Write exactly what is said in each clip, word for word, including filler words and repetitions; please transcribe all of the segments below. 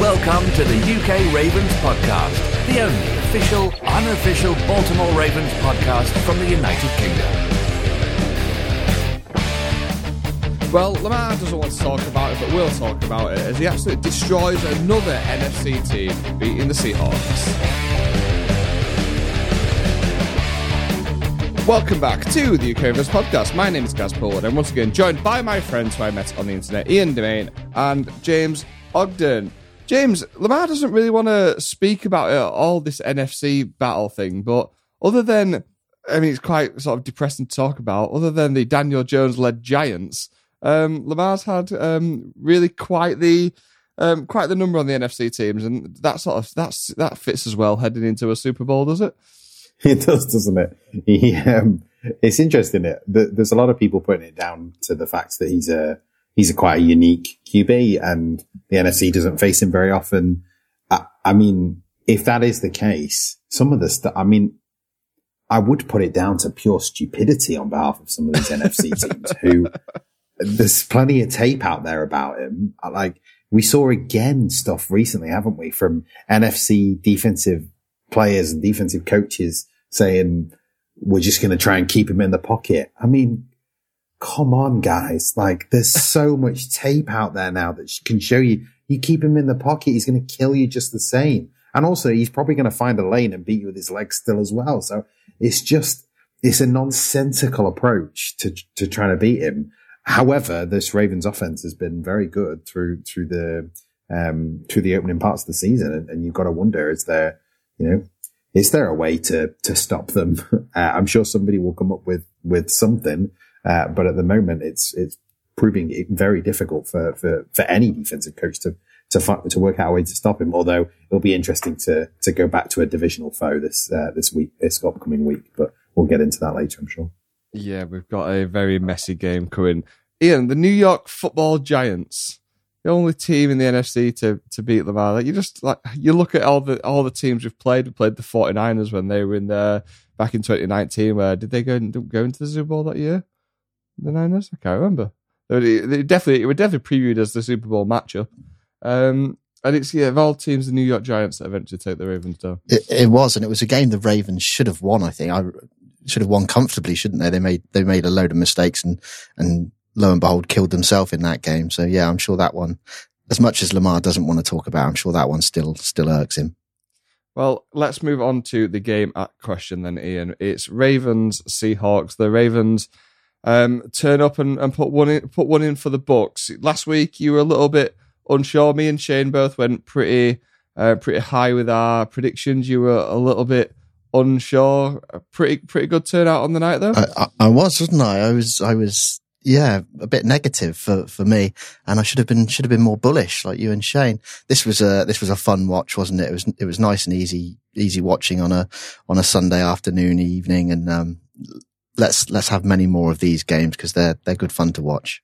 Welcome to the U K Ravens podcast, the only official, unofficial Baltimore Ravens podcast from the United Kingdom. Well, Lamar doesn't want to talk about it, but we'll talk about it as he absolutely destroys another N F C team, beating the Seahawks. Welcome back to the U K Ravens podcast. My name is Gaz Poole, and I'm once again joined by my friends who I met on the internet, Ian Demain and James Ogden. James, Lamar doesn't really want to speak about it at all, this N F C battle thing, but other than, I mean, it's quite sort of depressing to talk about, other than the Daniel Jones-led Giants, um, Lamar's had um, really quite the um, quite the number on the N F C teams, and that sort of that's that fits as well heading into a Super Bowl, does it? It does, doesn't it? He, um, it's interesting, it there's a lot of people putting it down to the fact that he's a He's a quite a unique Q B, and the N F C doesn't face him very often. I, I mean, if that is the case, some of the stuff, I mean, I would put it down to pure stupidity on behalf of some of these N F C teams who there's plenty of tape out there about him. Like, we saw again stuff recently, haven't we, from N F C defensive players and defensive coaches saying, we're just going to try and keep him in the pocket. I mean, come on, guys. Like, there's so much tape out there now that can show you, you keep him in the pocket, he's going to kill you just the same. And also, he's probably going to find a lane and beat you with his legs still as well. So it's just, it's a nonsensical approach to, to trying to beat him. However, this Ravens offense has been very good through, through the, um, through the opening parts of the season. And, and you've got to wonder, is there, you know, is there a way to, to stop them? Uh, I'm sure somebody will come up with, with something. Uh, but at the moment, it's it's proving it very difficult for, for, for any defensive coach to to find, to work out a way to stop him. Although it'll be interesting to to go back to a divisional foe this uh, this week, this upcoming week. But we'll get into that later, I'm sure. Yeah, we've got a very messy game coming. Ian, the New York Football Giants, the only team in the N F C to to beat Lamar. Like, you just like you look at all the all the teams we've played. We played the forty-niners when they were in there back in twenty nineteen. Where did they go go into the Super Bowl that year? The Niners? I can't remember. They definitely, it were definitely previewed as the Super Bowl matchup. Um, and it's, yeah, of all teams, the New York Giants that eventually take the Ravens down. It, it was, and it was a game the Ravens should have won, I think. I should have won comfortably, shouldn't they? They made they made a load of mistakes and, and lo and behold, killed themselves in that game. So, yeah, I'm sure that one, as much as Lamar doesn't want to talk about, I'm sure that one still still irks him. Well, let's move on to the game at question then, Ian. It's Ravens, Seahawks. The Ravens Um, turn up and, and put one in, put one in for the Bucks. Last week you were a little bit unsure. Me and Shane both went pretty uh, pretty high with our predictions. You were a little bit unsure. A pretty pretty good turnout on the night though. I, I, I was, wasn't I? I was I was yeah a bit negative for, for me, and I should have been should have been more bullish like you and Shane. This was a this was a fun watch, wasn't it? It was it was nice and easy easy watching on a on a Sunday afternoon evening and. Um, Let's let's have many more of these games because they're they're good fun to watch.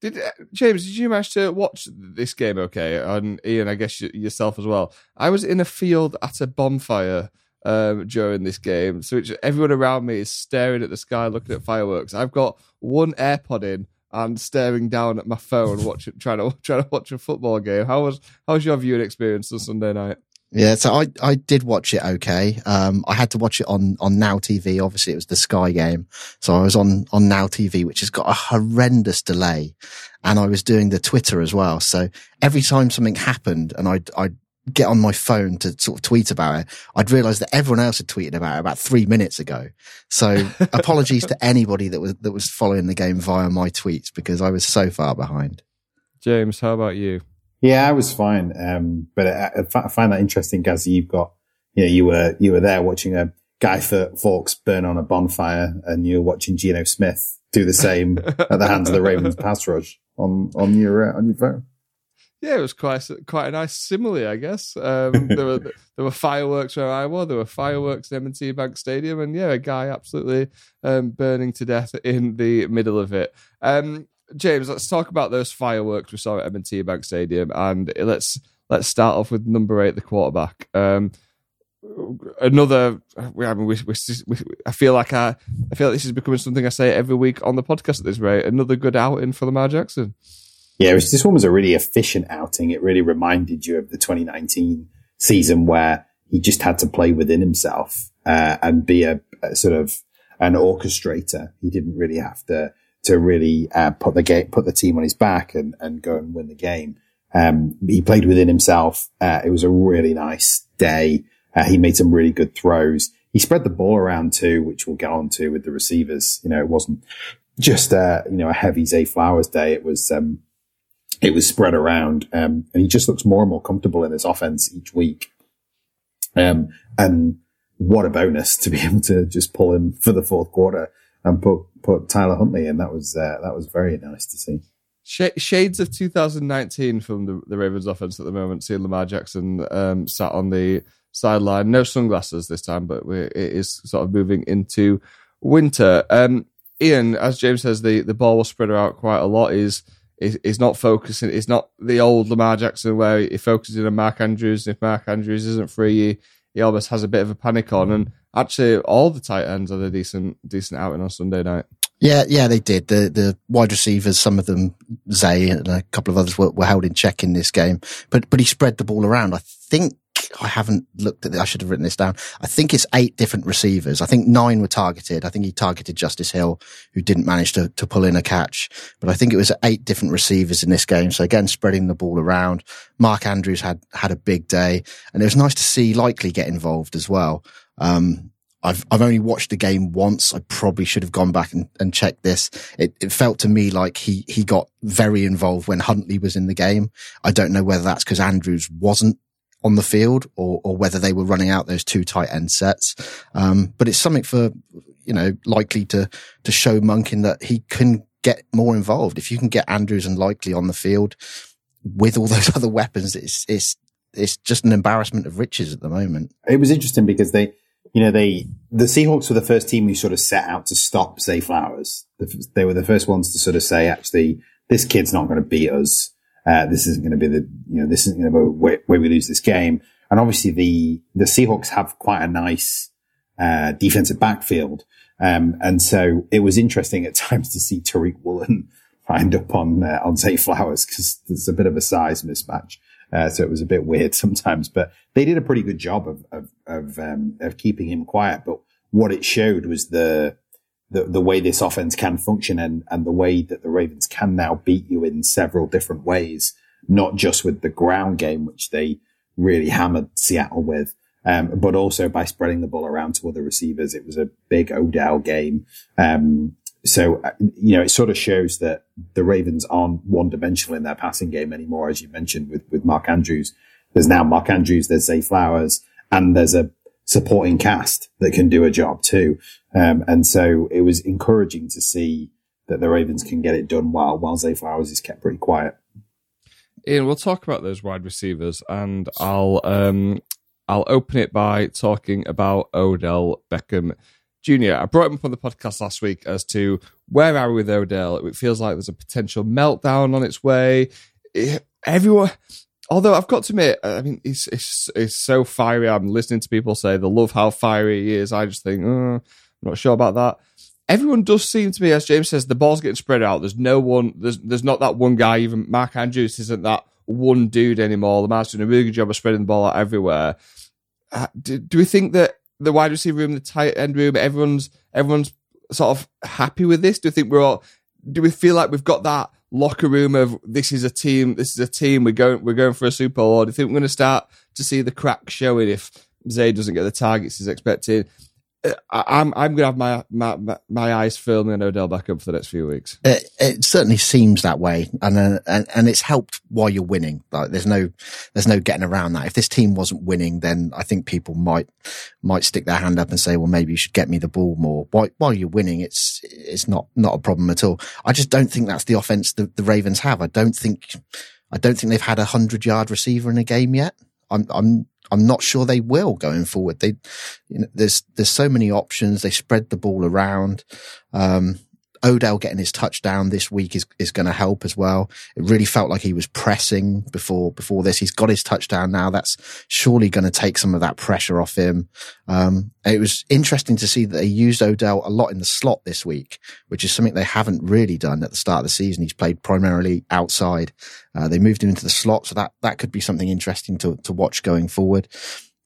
Did uh, James? Did you manage to watch this game? Okay, and Ian, I guess you, yourself as well. I was in a field at a bonfire um, during this game, so it's, everyone around me is staring at the sky, looking at fireworks. I've got one AirPod in and staring down at my phone, watching trying to trying to watch a football game. How was how was your viewing experience on Sunday night? Yeah, so I, I did watch it okay. Um, I had to watch it on, on Now T V. Obviously, it was the Sky game. So I was on, on Now T V, which has got a horrendous delay. And I was doing the Twitter as well. So every time something happened and I'd, I'd get on my phone to sort of tweet about it, I'd realize that everyone else had tweeted about it about three minutes ago. So apologies to anybody that was, that was following the game via my tweets because I was so far behind. James, how about you? Yeah, I was fine. Um, but I, I find that interesting, Gaz. You've got, you know, you were, you were there watching a Guy Fawkes burn on a bonfire and you were watching Gino Smith do the same at the hands of the Ravens pass rush on, on your, uh, on your phone. Yeah, it was quite, quite a nice simile, I guess. Um, there were, there were fireworks where I was, there were fireworks at M and T Bank Stadium and yeah, a guy absolutely, um, burning to death in the middle of it. Um, James, let's talk about those fireworks we saw at M and T Bank Stadium, and let's let's start off with number eight, the quarterback. Um, another, I mean, we, we, we, I feel like I, I feel like this is becoming something I say every week on the podcast at this rate. Another good outing for Lamar Jackson. Yeah, this one was a really efficient outing. It really reminded you of the twenty nineteen season where he just had to play within himself uh, and be a, a sort of an orchestrator. He didn't really have to to really uh, put the game, put the team on his back and, and go and win the game. Um, he played within himself. Uh, it was a really nice day. Uh, he made some really good throws. He spread the ball around too, which we'll get on to with the receivers. You know, it wasn't just uh, you know, a heavy Zay Flowers day. It was um, it was spread around, um, and he just looks more and more comfortable in his offense each week. Um, and what a bonus to be able to just pull him for the fourth quarter and put put Tyler Huntley in. That was uh, that was very nice to see. Shades of two thousand nineteen from the, the Ravens offense at the moment, seeing Lamar Jackson um, sat on the sideline. No sunglasses this time, but we're, it is sort of moving into winter. Um, Ian, as James says, the, the ball was spread out quite a lot. Is is is not focusing. It's not the old Lamar Jackson where he focuses on Mark Andrews, and if Mark Andrews isn't free, he, he almost has a bit of a panic on. And actually, all the tight ends had a decent decent outing on Sunday night. Yeah, yeah, they did. The the wide receivers, some of them, Zay and a couple of others, were, were held in check in this game. But but he spread the ball around. I think I haven't looked at it. I should have written this down. I think it's eight different receivers. I think nine were targeted. I think he targeted Justice Hill, who didn't manage to, to pull in a catch. But I think it was eight different receivers in this game. So again, spreading the ball around. Mark Andrews had had a big day, and it was nice to see Likely get involved as well. Um, I've I've only watched the game once. I probably should have gone back and, and checked this. It, it felt to me like he, he got very involved when Huntley was in the game. I don't know whether that's because Andrews wasn't on the field or, or whether they were running out those two tight end sets. Um, but it's something for, you know, Likely to, to show Monken that he can get more involved. If you can get Andrews and Likely on the field with all those other weapons, it's, it's, it's just an embarrassment of riches at the moment. It was interesting because they, You know, they the Seahawks were the first team who sort of set out to stop Zay Flowers. They were the first ones to sort of say, actually, this kid's not going to beat us. Uh, this isn't going to be the, you know, this isn't going to be where, where we lose this game. And obviously the, the Seahawks have quite a nice uh, defensive backfield. Um, and so it was interesting at times to see Tariq Woolen wind up on, uh, on Zay Flowers because there's a bit of a size mismatch. Uh, so it was a bit weird sometimes, but they did a pretty good job of, of, of, um, of keeping him quiet. But what it showed was the, the, the way this offense can function and, and the way that the Ravens can now beat you in several different ways, not just with the ground game, which they really hammered Seattle with, um, but also by spreading the ball around to other receivers. It was a big Odell game. Um, So, you know, it sort of shows that the Ravens aren't one-dimensional in their passing game anymore, as you mentioned, with, with Mark Andrews. There's now Mark Andrews, there's Zay Flowers, and there's a supporting cast that can do a job too. Um, and so it was encouraging to see that the Ravens can get it done while, while Zay Flowers is kept pretty quiet. Ian, we'll talk about those wide receivers, and I'll, um, I'll open it by talking about Odell Beckham Junior, I brought him up on the podcast last week as to where are we with Odell? It feels like there's a potential meltdown on its way. It, everyone, although I've got to admit, I mean, he's, he's, he's so fiery. I'm listening to people say they love how fiery he is. I just think, oh, I'm not sure about that. Everyone does seem to be, as James says, the ball's getting spread out. There's no one, there's, there's not that one guy, even Mark Andrews isn't that one dude anymore. The man's doing a really good job of spreading the ball out everywhere. Uh, do, do we think that the wide receiver room, the tight end room, everyone's everyone's sort of happy with this? Do you think we're all? Do we feel like we've got that locker room of this is a team, this is a team, we're going we're going for a Super Bowl? Or do you think we're going to start to see the cracks showing if Zay doesn't get the targets he's expected? I'm I'm going to have my my, my, my eyes firmly on Odell Beckham for the next few weeks. It, it certainly seems that way, and uh, and and it's helped while you're winning. Like there's no there's no getting around that. If this team wasn't winning, then I think people might might stick their hand up and say, well, maybe you should get me the ball more. While, while you're winning, it's it's not not a problem at all. I just don't think that's the offense the, the Ravens have. I don't think I don't think they've had a hundred yard receiver in a game yet. I'm I'm. I'm not sure they will going forward. They, you know, there's, there's so many options. They spread the ball around. Um, Odell getting his touchdown this week is, is going to help as well. It really felt like he was pressing before, before this. He's got his touchdown now. That's surely going to take some of that pressure off him. Um, it was interesting to see that they used Odell a lot in the slot this week, which is something they haven't really done at the start of the season. He's played primarily outside. Uh, they moved him into the slot. So that, that could be something interesting to, to watch going forward.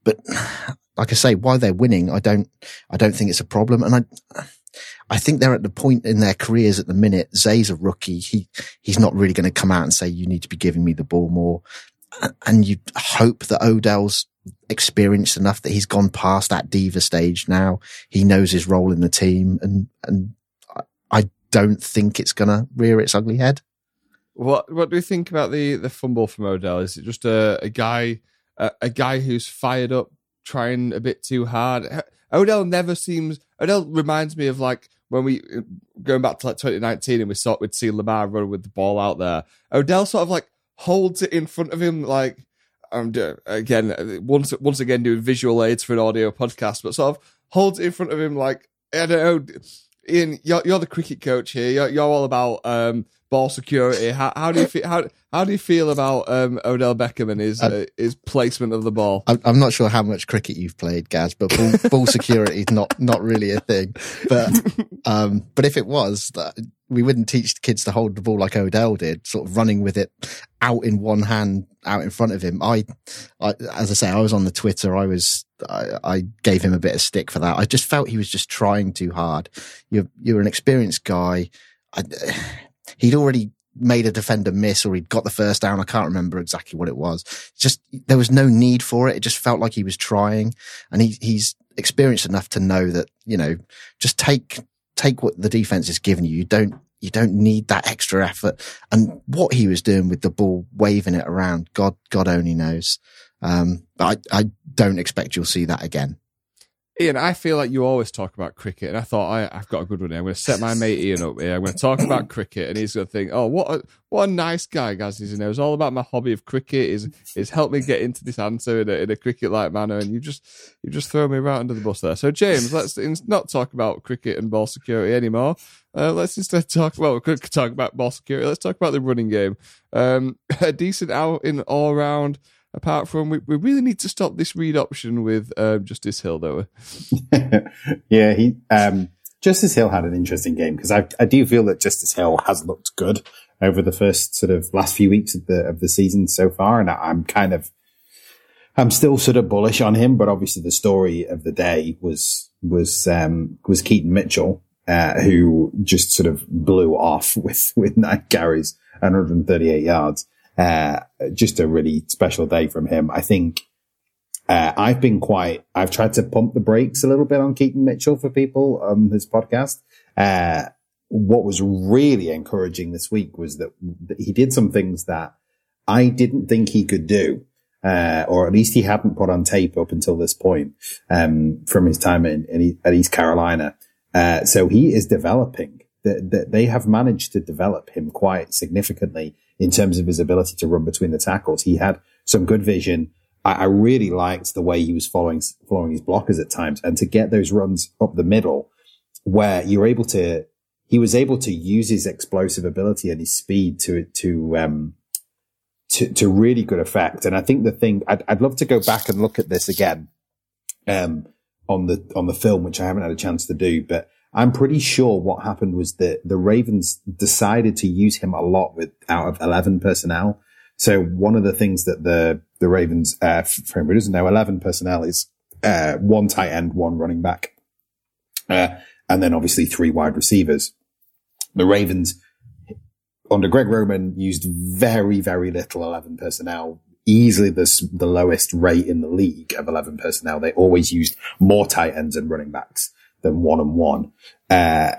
But like I say, while they're winning, I don't, I don't think it's a problem. And I, I think they're at the point in their careers at the minute. Zay's a rookie. He, he's not really going to come out and say, you need to be giving me the ball more. And you hope that Odell's experienced enough that he's gone past that diva stage now. He knows his role in the team, and, and I don't think it's going to rear its ugly head. What, what do you think about the, the fumble from Odell? Is it just a, a guy, a, a guy who's fired up, trying a bit too hard? Odell never seems... Odell reminds me of, like, when we... Going back to, like, twenty nineteen, and we saw, we'd see Lamar run with the ball out there. Odell sort of, like, holds it in front of him, like... I'm doing, again, once once again, doing visual aids for an audio podcast, but sort of holds it in front of him, like... I don't know, Ian, you're, you're the cricket coach here. You're, you're all about um, ball security. How, how do you feel... How, How do you feel about um, Odell Beckham and his uh, uh, his placement of the ball? I'm not sure how much cricket you've played, Gaz, but ball, ball security is not, not really a thing. But um, but if it was, that we wouldn't teach kids to hold the ball like Odell did, sort of running with it out in one hand, out in front of him. I, I as I say, I was on the Twitter. I was I, I gave him a bit of stick for that. I just felt he was just trying too hard. You're you're an experienced guy. I, he'd already made a defender miss, or he'd got the first down. I can't remember exactly what it was. Just, there was no need for it. It just felt like he was trying, and he, he's experienced enough to know that, you know, just take, take what the defense is giving you. You don't, you don't need that extra effort. And what he was doing with the ball, waving it around, God, God only knows. Um, but I, I don't expect you'll see that again. Ian, I feel like you always talk about cricket, and I thought, I, I've got a good one here. I'm going to set my mate Ian up here. I'm going to talk about cricket, and he's going to think, oh, what a, what a nice guy, Gaz, is in there. It was all about my hobby of cricket. It's, it's helped me get into this answer in a, in a cricket-like manner, and you just you just throw me right under the bus there. So, James, let's not talk about cricket and ball security anymore. Uh, let's instead talk, well, we could talk about ball security. Let's talk about the running game. Um, a decent out in all-round. Apart from, we, we really need to stop this read option with um, Justice Hill, though. yeah, he um, Justice Hill had an interesting game, because I, I do feel that Justice Hill has looked good over the first sort of last few weeks of the of the season so far, and I, I'm kind of I'm still sort of bullish on him. But obviously, the story of the day was was um, was Keaton Mitchell, uh, who just sort of blew off with with nine carries, one hundred thirty-eight yards. Uh, just a really special day from him. I think uh, I've been quite, I've tried to pump the brakes a little bit on Keaton Mitchell for people on this podcast. Uh, what was really encouraging this week was that he did some things that I didn't think he could do, uh, or at least he hadn't put on tape up until this point, um, from his time in, in, at East Carolina. Uh, so he is developing. That the, they have managed to develop him quite significantly in terms of his ability to run between the tackles. He had some good vision. I, I really liked the way he was following, following his blockers at times, and to get those runs up the middle where you're able to, he was able to use his explosive ability and his speed to, to, um, to, to really good effect. And I think the thing I'd, I'd love to go back and look at this again, um, on the, on the film, which I haven't had a chance to do, but I'm pretty sure what happened was that the Ravens decided to use him a lot with out of eleven personnel. So one of the things that the, the Ravens, uh, for anybody who doesn't know, eleven personnel is, uh, one tight end, one running back, uh, and then obviously three wide receivers. The Ravens under Greg Roman used very, very little eleven personnel, easily the, the lowest rate in the league of eleven personnel. They always used more tight ends and running backs than one and one. Uh,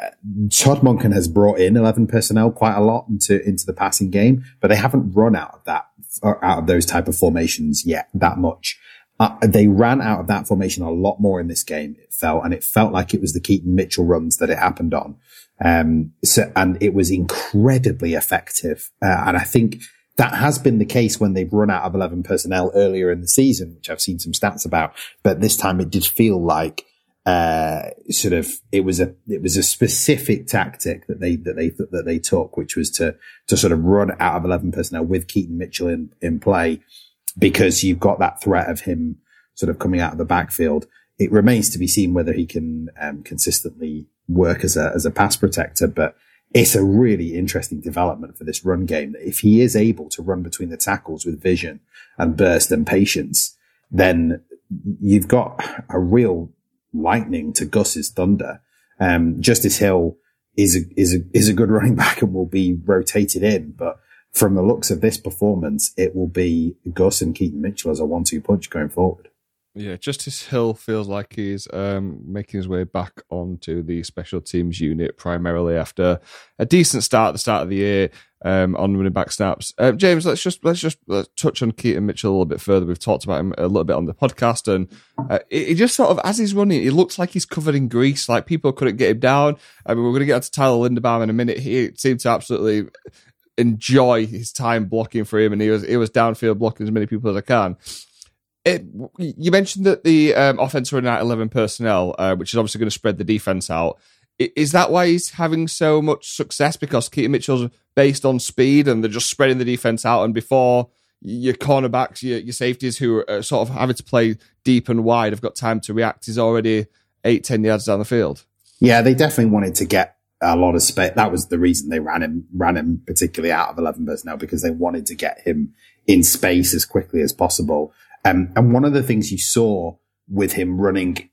Todd Monken has brought in eleven personnel quite a lot into, into the passing game, but they haven't run out of that, or out of those type of formations yet that much. Uh, they ran out of that formation a lot more in this game, it felt, and it felt like it was the Keaton Mitchell runs that it happened on. Um, so, and it was incredibly effective. Uh, and I think that has been the case when they've run out of eleven personnel earlier in the season, which I've seen some stats about, but this time it did feel like uh, sort of, it was a, it was a specific tactic that they, that they, that they took, which was to, to sort of run out of eleven personnel with Keaton Mitchell in, in play, because you've got that threat of him sort of coming out of the backfield. It remains to be seen whether he can um, consistently work as a, as a pass protector, but it's a really interesting development for this run game. If he is able to run between the tackles with vision and burst and patience, then you've got a real lightning to Gus's thunder. Um, Justice Hill is a, is a, is a good running back and will be rotated in, but from the looks of this performance, it will be Gus and Keaton Mitchell as a one two punch going forward. Yeah, Justice Hill feels like he's um, making his way back onto the special teams unit primarily after a decent start at the start of the year um, on running back snaps. Um, James, let's just let's just let's touch on Keaton Mitchell a little bit further. We've talked about him a little bit on the podcast, and uh, it, it just sort of, as he's running, it looks like he's covered in grease. Like, people couldn't get him down. I mean, we're going to get to Tyler Linderbaum in a minute. He seemed to absolutely enjoy his time blocking for him, and he was he was downfield blocking as many people as I can. It, you mentioned that the um, offense ran out eleven personnel, uh, which is obviously going to spread the defense out. Is that why he's having so much success? Because Keaton Mitchell's based on speed, and they're just spreading the defense out. And before, your cornerbacks, your, your safeties, who are sort of having to play deep and wide, have got time to react. He's already eight, ten yards down the field. Yeah, they definitely wanted to get a lot of space. That was the reason they ran him, ran him particularly out of eleven personnel, because they wanted to get him in space as quickly as possible. Um, and one of the things you saw with him running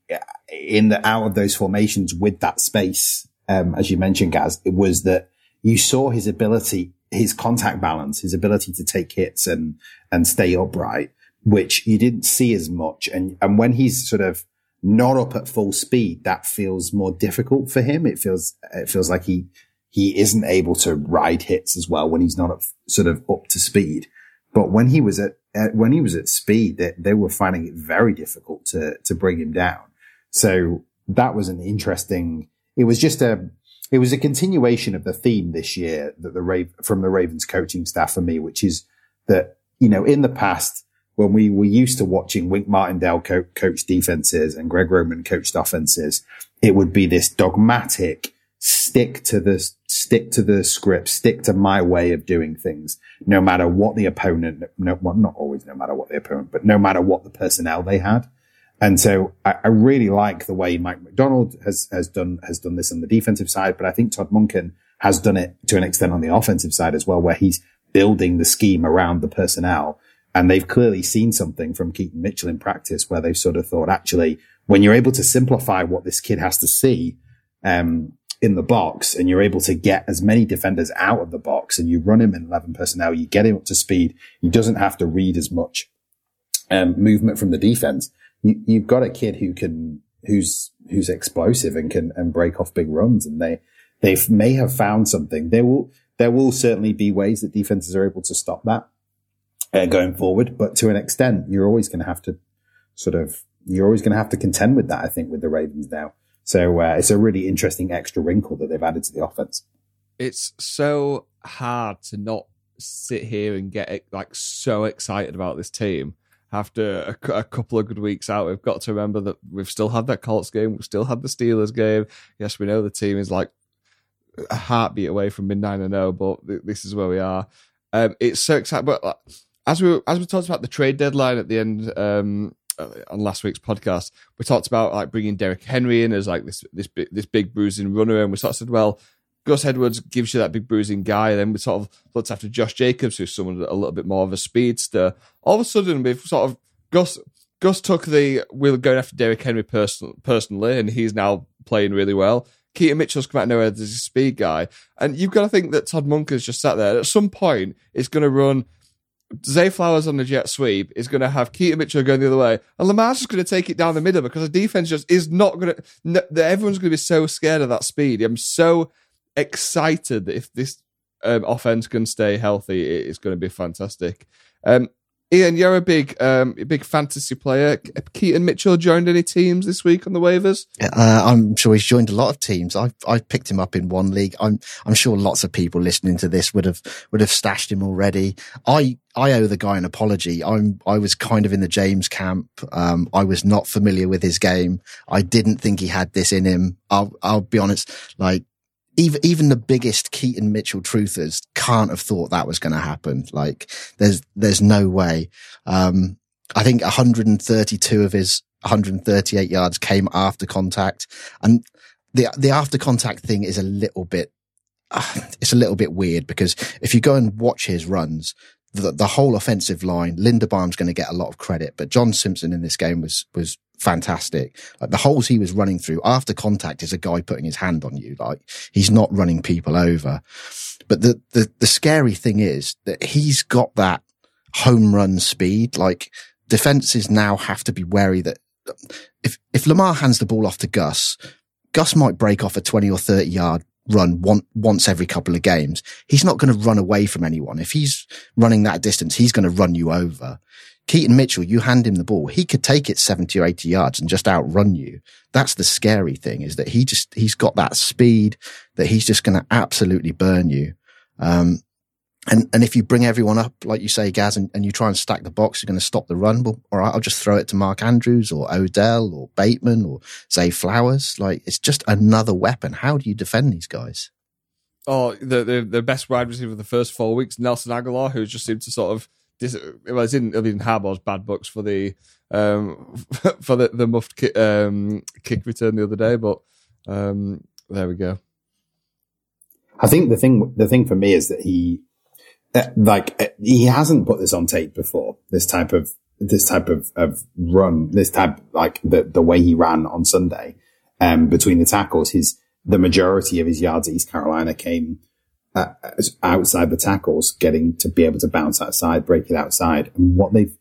in the out of those formations with that space, um, as you mentioned, Gaz, it was that you saw his ability, his contact balance, his ability to take hits and and stay upright, which you didn't see as much. And and when he's sort of not up at full speed, that feels more difficult for him. It feels it feels like he he isn't able to ride hits as well when he's not up, sort of up to speed. But when he was at Uh, when he was at speed, they, they were finding it very difficult to to bring him down. So that was an interesting. It was just a. It was a continuation of the theme this year that the Raven, from the Ravens coaching staff for me, which is that, you know, in the past when we were used to watching Wink Martindale co- coach defenses and Greg Roman coached offenses, it would be this dogmatic stick to the stick to the script, stick to my way of doing things, no matter what the opponent, no, well, not always no matter what the opponent, but no matter what the personnel they had. And so I, I really like the way Mike McDonald has, has done, has done this on the defensive side, but I think Todd Monken has done it to an extent on the offensive side as well, where he's building the scheme around the personnel. And they've clearly seen something from Keaton Mitchell in practice where they've sort of thought, actually, when you're able to simplify what this kid has to see, um, in the box, and you're able to get as many defenders out of the box, and you run him in eleven personnel, you get him up to speed. He doesn't have to read as much um, movement from the defense. You, you've got a kid who can, who's, who's explosive and can, and break off big runs. And they, they may have found something. There will, there will certainly be ways that defenses are able to stop that uh, going forward. But to an extent, you're always going to have to sort of, you're always going to have to contend with that, I think, with the Ravens now. So uh, it's a really interesting extra wrinkle that they've added to the offense. It's so hard to not sit here and get like so excited about this team after a, a couple of good weeks out. We've got to remember that we've still had that Colts game. We've still had the Steelers game. Yes, we know the team is like a heartbeat away from being nine and oh, but th- this is where we are. Um, it's so exciting. But like, as we as we talked about the trade deadline at the end, um, on last week's podcast, we talked about like bringing Derrick Henry in as like this this this big bruising runner, and we sort of said, well, Gus Edwards gives you that big bruising guy. And then we sort of looked after Josh Jacobs, who's someone a little bit more of a speedster. All of a sudden, we've sort of Gus Gus took the we're going after Derrick Henry person, personally, and he's now playing really well. Keaton Mitchell's come out of nowhere as a speed guy, and you've got to think that Todd Monken's just sat there. At some point, it's going to run Zay Flowers on the jet sweep, is going to have Keaton Mitchell going the other way, and Lamar's just going to take it down the middle, because the defense just is not going to... No, everyone's going to be so scared of that speed. I'm so excited that if this um, offense can stay healthy, it's going to be fantastic. Um, Ian, you're a big um, big fantasy player. Keaton Mitchell joined any teams this week on the waivers? Uh, I'm sure he's joined a lot of teams. I I picked him up in one league. I'm I'm sure lots of people listening to this would have would have stashed him already. I I owe the guy an apology. I'm I was kind of in the James camp. Um, I was not familiar with his game. I didn't think he had this in him. I'll I'll be honest. Like even even the biggest Keaton Mitchell truthers can't have thought that was going to happen. Like there's there's no way. Um, I think one hundred thirty-two of his one hundred thirty-eight yards came after contact, and the the after contact thing is a little bit uh, it's a little bit weird, because if you go and watch his runs, the, the whole offensive line, Linderbaum's going to get a lot of credit, but John Simpson in this game was was. fantastic. Like the holes he was running through after contact is a guy putting his hand on you. Like he's not running people over. But the, the, the scary thing is that he's got that home run speed. Like defenses now have to be wary that if, if Lamar hands the ball off to Gus, Gus might break off a twenty or thirty yard run one, once every couple of games. He's not going to run away from anyone. If he's running that distance, he's going to run you over. Keaton Mitchell, you hand him the ball, he could take it seventy or eighty yards and just outrun you. That's the scary thing, is that he just, he's got that speed that he's just going to absolutely burn you. Um, and, and if you bring everyone up, like you say, Gaz, and, and you try and stack the box, you're going to stop the run. Well, all right, I'll just throw it to Mark Andrews or Odell or Bateman or Zay Flowers. Like it's just another weapon. How do you defend these guys? Oh, the, the, the best wide receiver of the first four weeks, Nelson Aguilar, who just seemed to sort of, This, well, it's in, in Harbaugh's bad books for the um, for the, the muffed ki- um, kick return the other day, but um, there we go. I think the thing the thing for me is that he uh, like uh, he hasn't put this on tape before. This type of this type of, of run, this type like the the way he ran on Sunday um, between the tackles. His the majority of his yards at East Carolina came Uh, outside the tackles, getting to be able to bounce outside, break it outside. And what they've,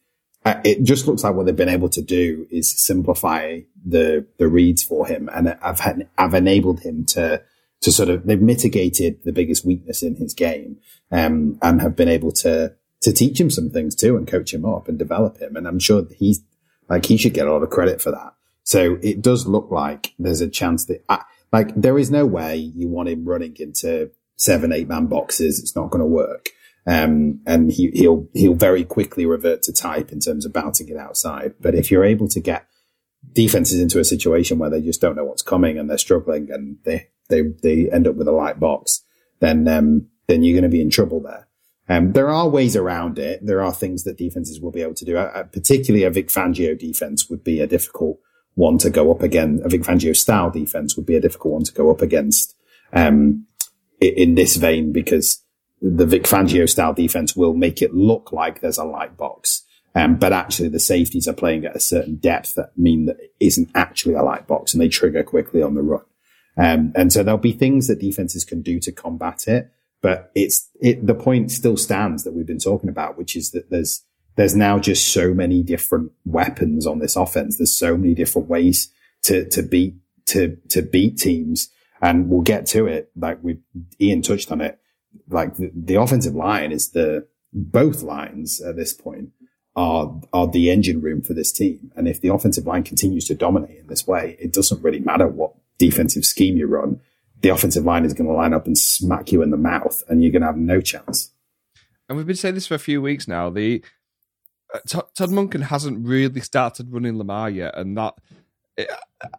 uh, it just looks like what they've been able to do is simplify the, the reads for him. And I've had, I've enabled him to, to sort of, they've mitigated the biggest weakness in his game, um, and have been able to, to teach him some things too and coach him up and develop him. And I'm sure he's like, he should get a lot of credit for that. So it does look like there's a chance that, I, like, there is no way you want him running into seven, eight man boxes. It's not going to work. Um, and he, he'll, he'll very quickly revert to type in terms of bouncing it outside. But if you're able to get defenses into a situation where they just don't know what's coming and they're struggling and they, they, they end up with a light box, then, um, then you're going to be in trouble there. Um, there are ways around it. There are things that defenses will be able to do. Uh, particularly a Vic Fangio defense would be a difficult one to go up against. A Vic Fangio style defense would be a difficult one to go up against. Um, in this vein, because the Vic Fangio style defense will make it look like there's a light box. Um, but actually the safeties are playing at a certain depth that mean that it isn't actually a light box and they trigger quickly on the run. Um, and so there'll be things that defenses can do to combat it, but it's, it, the point still stands that we've been talking about, which is that there's, there's now just so many different weapons on this offense. There's so many different ways to, to beat, to, to beat teams. And we'll get to it. Like we, Ian touched on it. Like the, the offensive line is the, both lines at this point are, are the engine room for this team. And if the offensive line continues to dominate in this way, it doesn't really matter what defensive scheme you run. The offensive line is going to line up and smack you in the mouth and you're going to have no chance. And we've been saying this for a few weeks now. The uh, Todd, Todd Monken hasn't really started running Lamar yet. And that,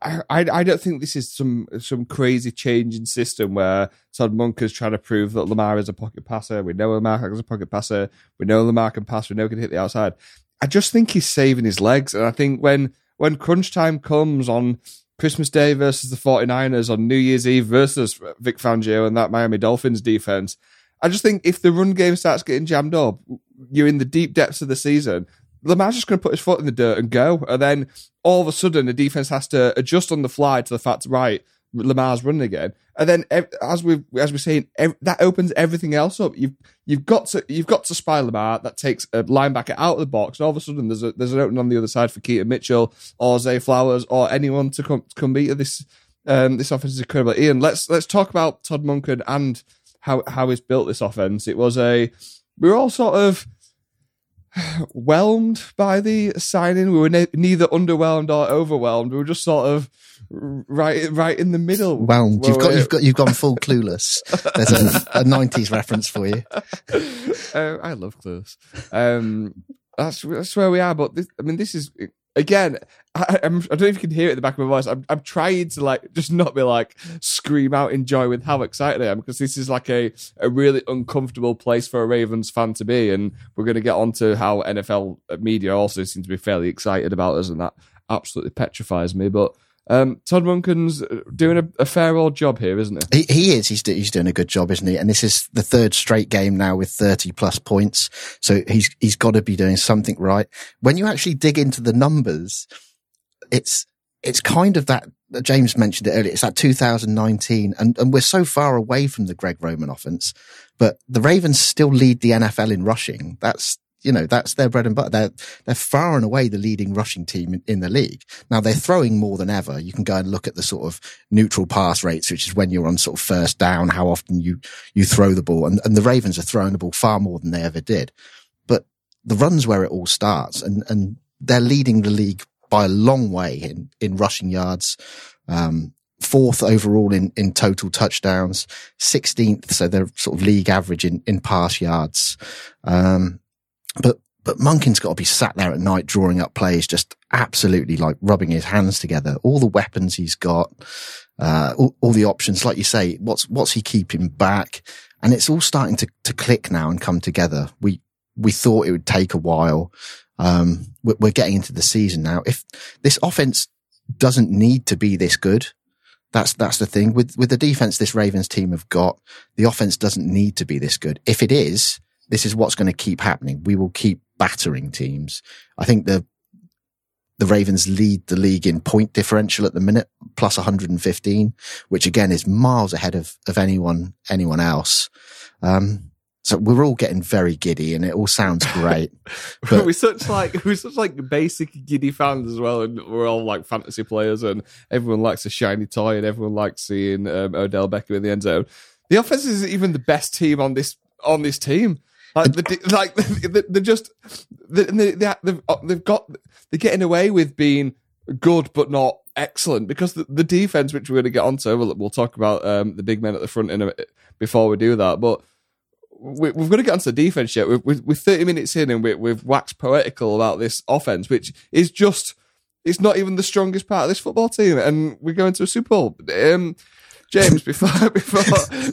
I, I don't think this is some some crazy change in system where Todd Monken's trying to prove that Lamar is a pocket passer. We know Lamar is a pocket passer. We know Lamar can pass. We know he can hit the outside. I just think he's saving his legs. And I think when, when crunch time comes on Christmas Day versus the 49ers, on New Year's Eve versus Vic Fangio and that Miami Dolphins defense, I just think if the run game starts getting jammed up, you're in the deep depths of the season, Lamar's just going to put his foot in the dirt and go. And then all of a sudden, the defense has to adjust on the fly to the fact, right, Lamar's running again. And then, as we as we're saying, that opens everything else up. You've you've got to you've got to spy Lamar. That takes a linebacker out of the box, and all of a sudden, there's a, there's an opening on the other side for Keaton Mitchell or Zay Flowers or anyone to come to come beat this. Um, this offense is incredible. Ian, let's let's talk about Todd Monken and how how he's built this offense. It was a we were all sort of. whelmed by the signing. We were ne- neither underwhelmed or overwhelmed. We were just sort of right, right in the middle. Well, you've got, you've got, you've gone full Clueless. There's a, a nineties reference for you. Uh, I love Clueless. Um, that's that's where we are. But this, I mean, this is again. I, I'm, I don't know if you can hear it at the back of my voice. I'm, I'm trying to like just not be like scream out in joy with how excited I am, because this is like a, a really uncomfortable place for a Ravens fan to be, and we're going to get on to how N F L media also seem to be fairly excited about us, and that absolutely petrifies me. But um, Todd Monken's doing a, a fair old job here, isn't he? He, he is. He's, do, he's doing a good job, isn't he? And this is the third straight game now with thirty plus points, so he's he's got to be doing something right. When you actually dig into the numbers, it's it's kind of that, James mentioned it earlier, it's that two thousand nineteen, and, and we're so far away from the Greg Roman offense, but the Ravens still lead the N F L in rushing. That's, you know, that's their bread and butter. They're, they're far and away the leading rushing team in, in the league. Now, they're throwing more than ever. You can go and look at the sort of neutral pass rates, which is when you're on sort of first down, how often you, you throw the ball. And, and the Ravens are throwing the ball far more than they ever did. But the run's where it all starts, and, and they're leading the league by a long way in, in rushing yards, um, fourth overall in, in total touchdowns, sixteenth. So they're sort of league average in, in pass yards. Um, but, but Monken's got to be sat there at night drawing up plays, just absolutely like rubbing his hands together. All the weapons he's got, uh, all, all the options, like you say, what's, what's he keeping back? And it's all starting to, to click now and come together. We, we thought it would take a while. Um, we're getting into the season now. If this offense doesn't need to be this good, that's, that's the thing with, with the defense this Ravens team have got. The offense doesn't need to be this good. If it is, this is what's going to keep happening. We will keep battering teams. I think the, the Ravens lead the league in point differential at the minute, plus one hundred fifteen, which again is miles ahead of, of anyone, anyone else. Um, So we're all getting very giddy, and it all sounds great. But we're such like we're such like basic giddy fans as well, and we're all like fantasy players, and everyone likes a shiny toy, and everyone likes seeing um, Odell Beckham in the end zone. The offense isn't even the best team on this on this team. Like, the, like they're just they they've got they're getting away with being good but not excellent, because the, the defense, which we're going to get onto, we'll, we'll talk about um, the big men at the front in a, before we do that, but. We've got to get onto the defense yet. We're, we're thirty minutes in, and we're, we've waxed poetical about this offense, which is just, it's not even the strongest part of this football team. And we're going to a Super Bowl. Um, James, before, before,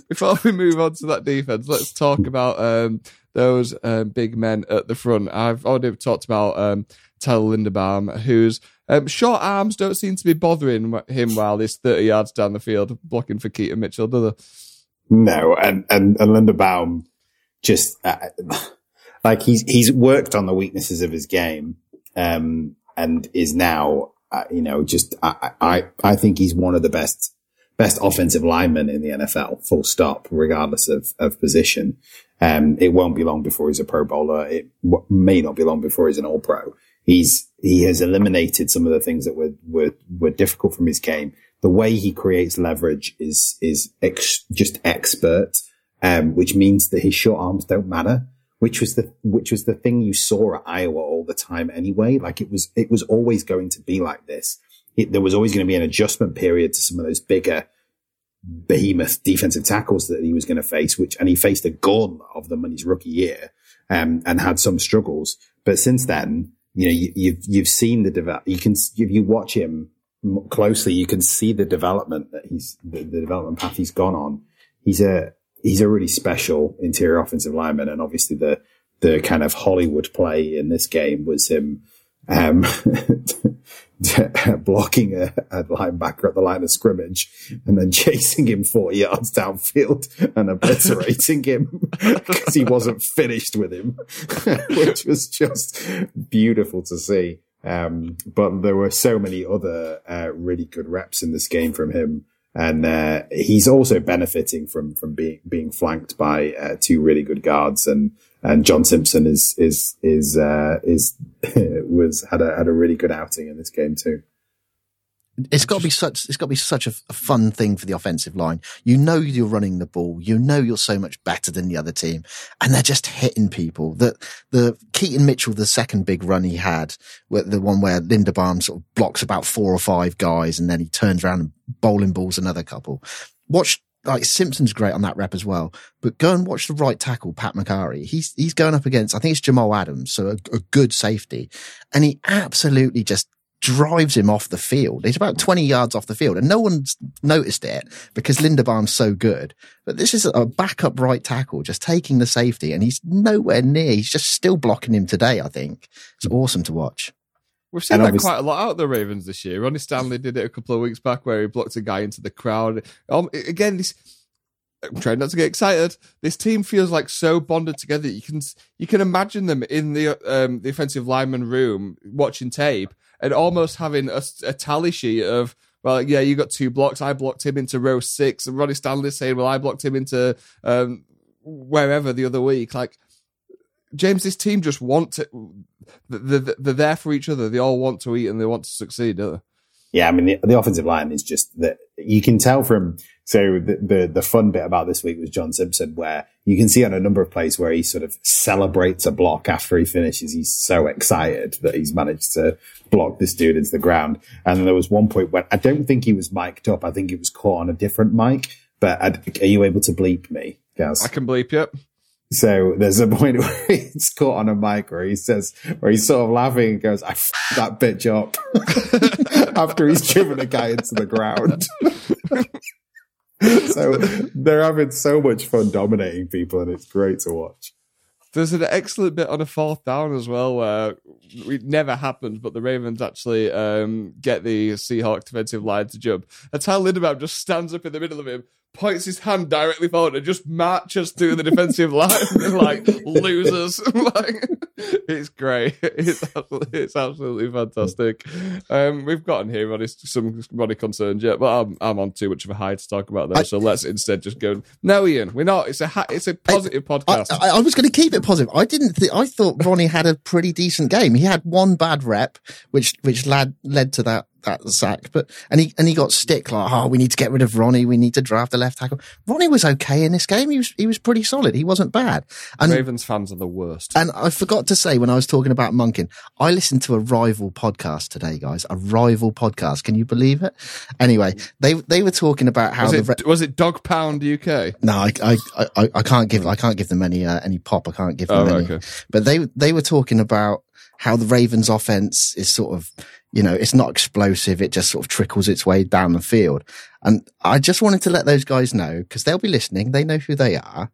before we move on to that defense, let's talk about, um, those, um, big men at the front. I've already talked about, um, Tyler Linderbaum, whose, um, short arms don't seem to be bothering him while he's thirty yards down the field blocking for Keaton Mitchell, do they? No. And, and, and Linderbaum, just uh, like he's he's worked on the weaknesses of his game, um, and is now uh, you know just I, I I think he's one of the best best offensive linemen in the N F L. Full stop, regardless of of position. Um, it won't be long before he's a Pro Bowler. It w- may not be long before he's an All Pro. He's he has eliminated some of the things that were were were difficult from his game. The way he creates leverage is is ex- just expert. Um, which means that his short arms don't matter, which was the which was the thing you saw at Iowa all the time anyway. Like it was it was always going to be like this. It, there was always going to be an adjustment period to some of those bigger behemoth defensive tackles that he was going to face. Which and he faced a gauntlet of them in his rookie year, um, and had some struggles. But since then, you know, you, you've you've seen the develop. You can if you watch him closely, you can see the development that he's the, the development path he's gone on. He's a He's a really special interior offensive lineman, and obviously the the kind of Hollywood play in this game was him um, blocking a, a linebacker at the line of scrimmage and then chasing him forty yards downfield and obliterating him because he wasn't finished with him, which was just beautiful to see. Um, but there were so many other uh, really good reps in this game from him. And uh, he's also benefiting from from being being flanked by uh, two really good guards, and and John Simpson is is is uh, is was had a had a really good outing in this game too. It's got to be such. It's got to be such a, a fun thing for the offensive line. You know you're running the ball. You know you're so much better than the other team, and they're just hitting people. The the Keaton Mitchell, the second big run he had, the one where Linderbaum sort of blocks about four or five guys, and then he turns around and bowling balls another couple. Watch. Like Simpson's great on that rep as well, but go and watch the right tackle, Pat Macari. He's, he's going up against, I think it's Jamal Adams. So a, a good safety. And he absolutely just drives him off the field. He's about twenty yards off the field and no one's noticed it because Linderbaum's so good. But this is a backup right tackle, just taking the safety and he's nowhere near. He's just still blocking him today. I think it's awesome to watch. We've seen and that quite a lot out of the Ravens this year. Ronnie Stanley did it a couple of weeks back where he blocked a guy into the crowd. Um, again, this, I'm trying not to get excited. This team feels like so bonded together. You can you can imagine them in the um, the offensive lineman room watching tape and almost having a, a tally sheet of, well, yeah, you got two blocks. I blocked him into row six. And Ronnie Stanley's saying, well, I blocked him into um, wherever the other week. Like, James, this team just want to. They're, they're there for each other. They all want to eat and they want to succeed, don't they? Yeah, I mean, the, the offensive line is just that you can tell from. So the, the the fun bit about this week was John Simpson, where you can see on a number of plays where he sort of celebrates a block after he finishes. He's so excited that he's managed to block this dude into the ground. And there was one point where I don't think he was mic'd up. I think he was caught on a different mic. But I'd, are you able to bleep me, Gaz? I can bleep, yep. So there's a point where he's caught on a mic where he says, where he's sort of laughing and goes, I f***ed that bitch up after he's driven a guy into the ground. So they're having so much fun dominating people and it's great to watch. There's an excellent bit on a fourth down as well where it never happened, but the Ravens actually um, get the Seahawks defensive line to jump. And Tyler Linderbaum just stands up in the middle of him, points his hand directly forward and just marches through the defensive line like losers. Like, it's great. It's absolutely, it's absolutely fantastic. Um, we've gotten here on some Ronnie concerns yet, but I'm, I'm on too much of a high to talk about that. So let's instead just go. No, Ian, we're not. It's a ha- it's a positive I, podcast. I, I, I was going to keep it positive. I didn't. Th- I thought Ronnie had a pretty decent game. He had one bad rep, which which lad, led to that. That sack, but and he and he got stick like, oh, we need to get rid of Ronnie. We need to draft a left tackle. Ronnie was okay in this game. He was he was pretty solid. He wasn't bad. And Ravens fans are the worst. And I forgot to say when I was talking about Monken, I listened to a rival podcast today, guys. A rival podcast. Can you believe it? Anyway, they they were talking about how was it, the re- was it Dog Pound U K? No, I I I, I can't give I can't give them any uh, any pop. I can't give them oh, any. Okay. But they they were talking about how the Ravens offense is sort of, you know, it's not explosive. It just sort of trickles its way down the field. And I just wanted to let those guys know, because they'll be listening. They know who they are.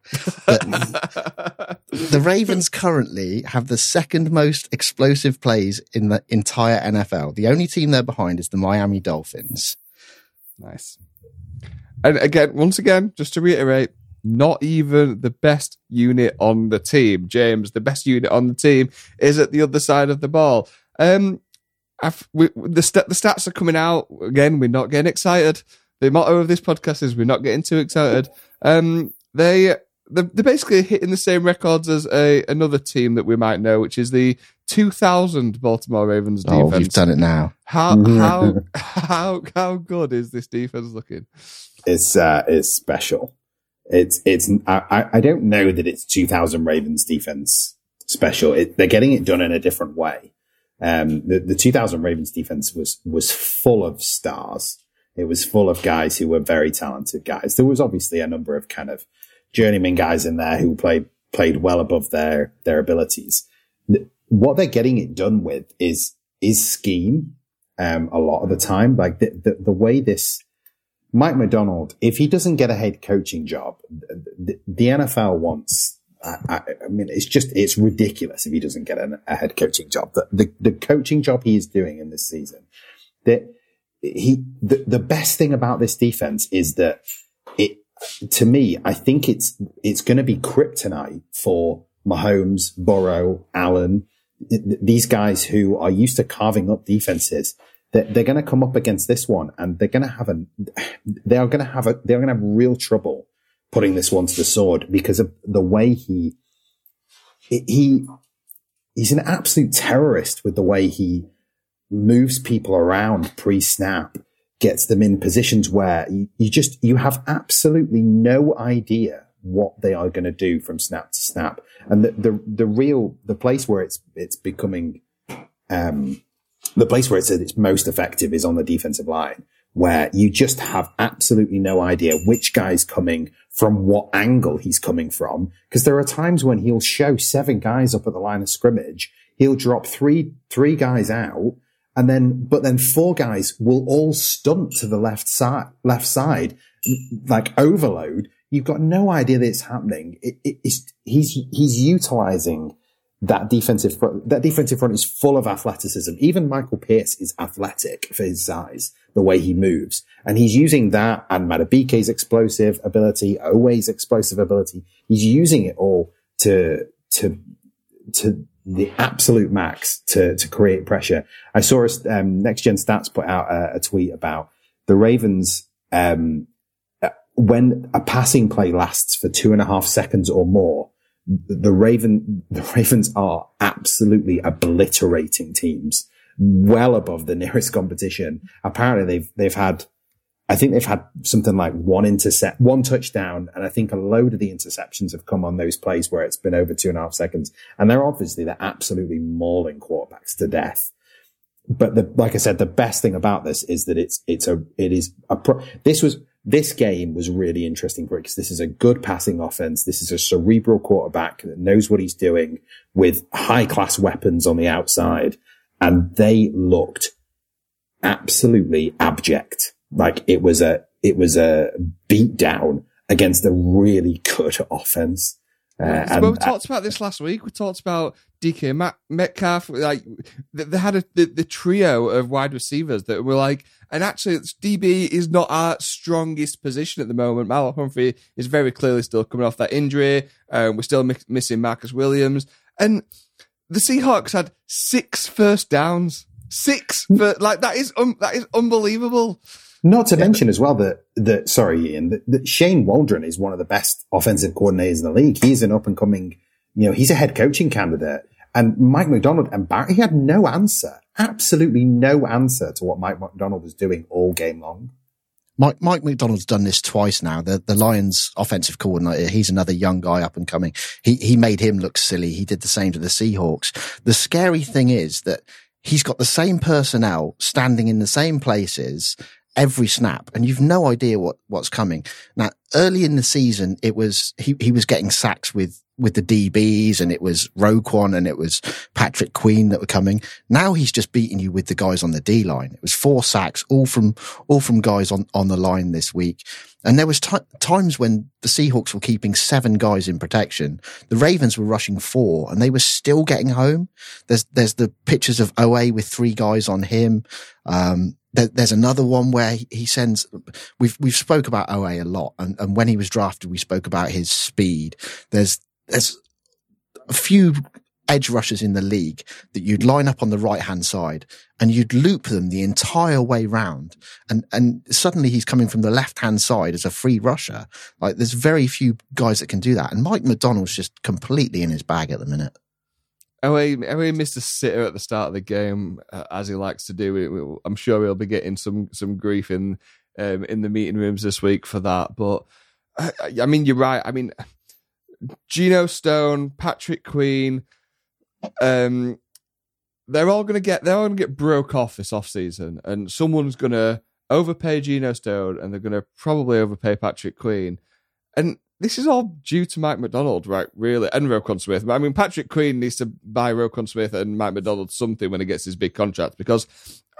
That the Ravens currently have the second most explosive plays in the entire N F L. The only team they're behind is the Miami Dolphins. Nice. And again, once again, just to reiterate, not even the best unit on the team. James, the best unit on the team is at the other side of the ball. Um, I've, we, the, st- the stats are coming out. Again, we're not getting excited. The motto of this podcast is we're not getting too excited. Um, they, they're, they're basically hitting the same records as a, another team that we might know, which is the two thousand Baltimore Ravens defense. Oh, you've done it now. How, how, how, how good is this defense looking? It's, uh, it's special. It's, it's, I, I don't know that it's two thousand Ravens defense special. It, they're getting it done in a different way. Um, the, the two thousand Ravens defense was, was full of stars. It was full of guys who were very talented guys. There was obviously a number of kind of journeyman guys in there who played, played well above their, their abilities. What they're getting it done with is, is scheme. Um, a lot of the time, like the, the, the way this, Mike McDonald, if he doesn't get a head coaching job, the, the N F L wants, I, I, I mean, it's just, it's ridiculous if he doesn't get an, a head coaching job. The, the, the coaching job he is doing in this season, that he, the, the best thing about this defense is that it, to me, I think it's, it's going to be kryptonite for Mahomes, Burrow, Allen, th- these guys who are used to carving up defenses. They're going to come up against this one, and they're going to have a, they are going to have a, they're going to have real trouble putting this one to the sword because of the way he, he, he's an absolute terrorist with the way he moves people around pre-snap. gets them in positions where you, you just, you have absolutely no idea what they are going to do from snap to snap. And the, the, the real, the place where it's, it's becoming, um, the place where it's at its most effective is on the defensive line, where you just have absolutely no idea which guy's coming from, what angle he's coming from. Because there are times when he'll show seven guys up at the line of scrimmage. He'll drop three, three guys out. And then, but then four guys will all stunt to the left side, left side, like overload. You've got no idea that it's happening. It, it, it's, he's, he's utilizing that defensive front. That defensive front is full of athleticism. Even Michael Pierce is athletic for his size, the way he moves. And he's using that and Madubuike's explosive ability, Owe's explosive ability. He's using it all to, to, to, the absolute max to, to create pressure. I saw a, um, Next Gen Stats put out a, a tweet about the Ravens, um, when a passing play lasts for two and a half seconds or more, the Raven, the Ravens are absolutely obliterating teams well above the nearest competition. Apparently they've, they've had, I think they've had something like one intercept, one touchdown. And I think a load of the interceptions have come on those plays where it's been over two and a half seconds. And they're obviously, they're absolutely mauling quarterbacks to death. But the, like I said, the best thing about this is that it's, it's a, it is a pro, this was, this game was really interesting for it because this is a good passing offense. This is a cerebral quarterback that knows what he's doing with high class weapons on the outside. And they looked absolutely abject. Like it was a, it was a beat down against a really good offense. Uh, and, well, we talked about this last week. We talked about D K Metcalf. Like they had a, the, the trio of wide receivers that were like, and actually it's D B is not our strongest position at the moment. Marlon Humphrey is very clearly still coming off that injury. Um, we're still mi- missing Marcus Williams, and the Seahawks had six first downs. Six, but like that is um, that is unbelievable. Not to mention as well that, that sorry, Ian, that, that Shane Waldron is one of the best offensive coordinators in the league. He's an up and coming, you know, he's a head coaching candidate. And Mike McDonald, and Barry, he had no answer, absolutely no answer to what Mike McDonald was doing all game long. Mike, Mike McDonald's done this twice now. The, the Lions offensive coordinator, he's another young guy up and coming. He, he made him look silly. He did the same to the Seahawks. The scary thing is that he's got the same personnel standing in the same places every snap, and you've no idea what, what's coming. Now, early in the season, it was, he, he was getting sacks with, with the D Bs, and it was Roquan and it was Patrick Queen that were coming. Now he's just beating you with the guys on the D line. It was four sacks, all from, all from guys on, on the line this week. And there was t- times when the Seahawks were keeping seven guys in protection. The Ravens were rushing four and they were still getting home. There's, there's the pictures of Owe with three guys on him. Um, There's another one where he sends, we've, we've spoke about O A a lot. And, and when he was drafted, we spoke about his speed. There's, there's a few edge rushers in the league that you'd line up on the right hand side and you'd loop them the entire way round. And, and suddenly he's coming from the left hand side as a free rusher. Like there's very few guys that can do that. And Mike McDonald's just completely in his bag at the minute. Away, away missed a sitter at the start of the game, uh, as he likes to do. I'm sure he'll be getting some some grief in um, in the meeting rooms this week for that. But I, I mean, you're right. I mean, Geno Stone, Patrick Queen, um, they're all going to get they're all going to get broke off this off season, and someone's going to overpay Geno Stone, and they're going to probably overpay Patrick Queen, and. This is all due to Mike McDonald, right? Really, and Roquan Smith. I mean, Patrick Queen needs to buy Roquan Smith and Mike McDonald something when he gets his big contract, because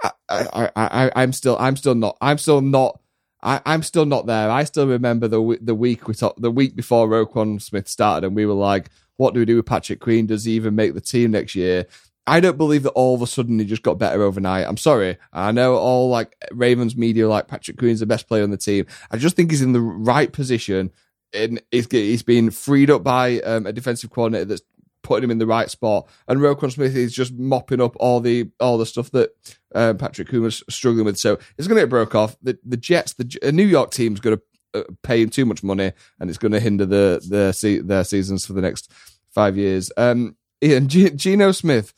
I, I, I, I'm still, I'm still not, I'm still not, I, I'm still not there. I still remember the the week we talked, the week before Roquan Smith started, and we were like, "What do we do with Patrick Queen? Does he even make the team next year?" I don't believe that all of a sudden he just got better overnight. I'm sorry. I know all like Ravens media, like Patrick Queen's the best player on the team. I just think he's in the right position. And he's been freed up by um, a defensive coordinator that's putting him in the right spot. And Roquan Smith is just mopping up all the all the stuff that uh, Patrick Queen was struggling with. So it's going to get broke off. The, the Jets, the, the New York team's going to pay him too much money, and it's going to hinder the, the se- their seasons for the next five years. Um, Ian, G- Geno Smith,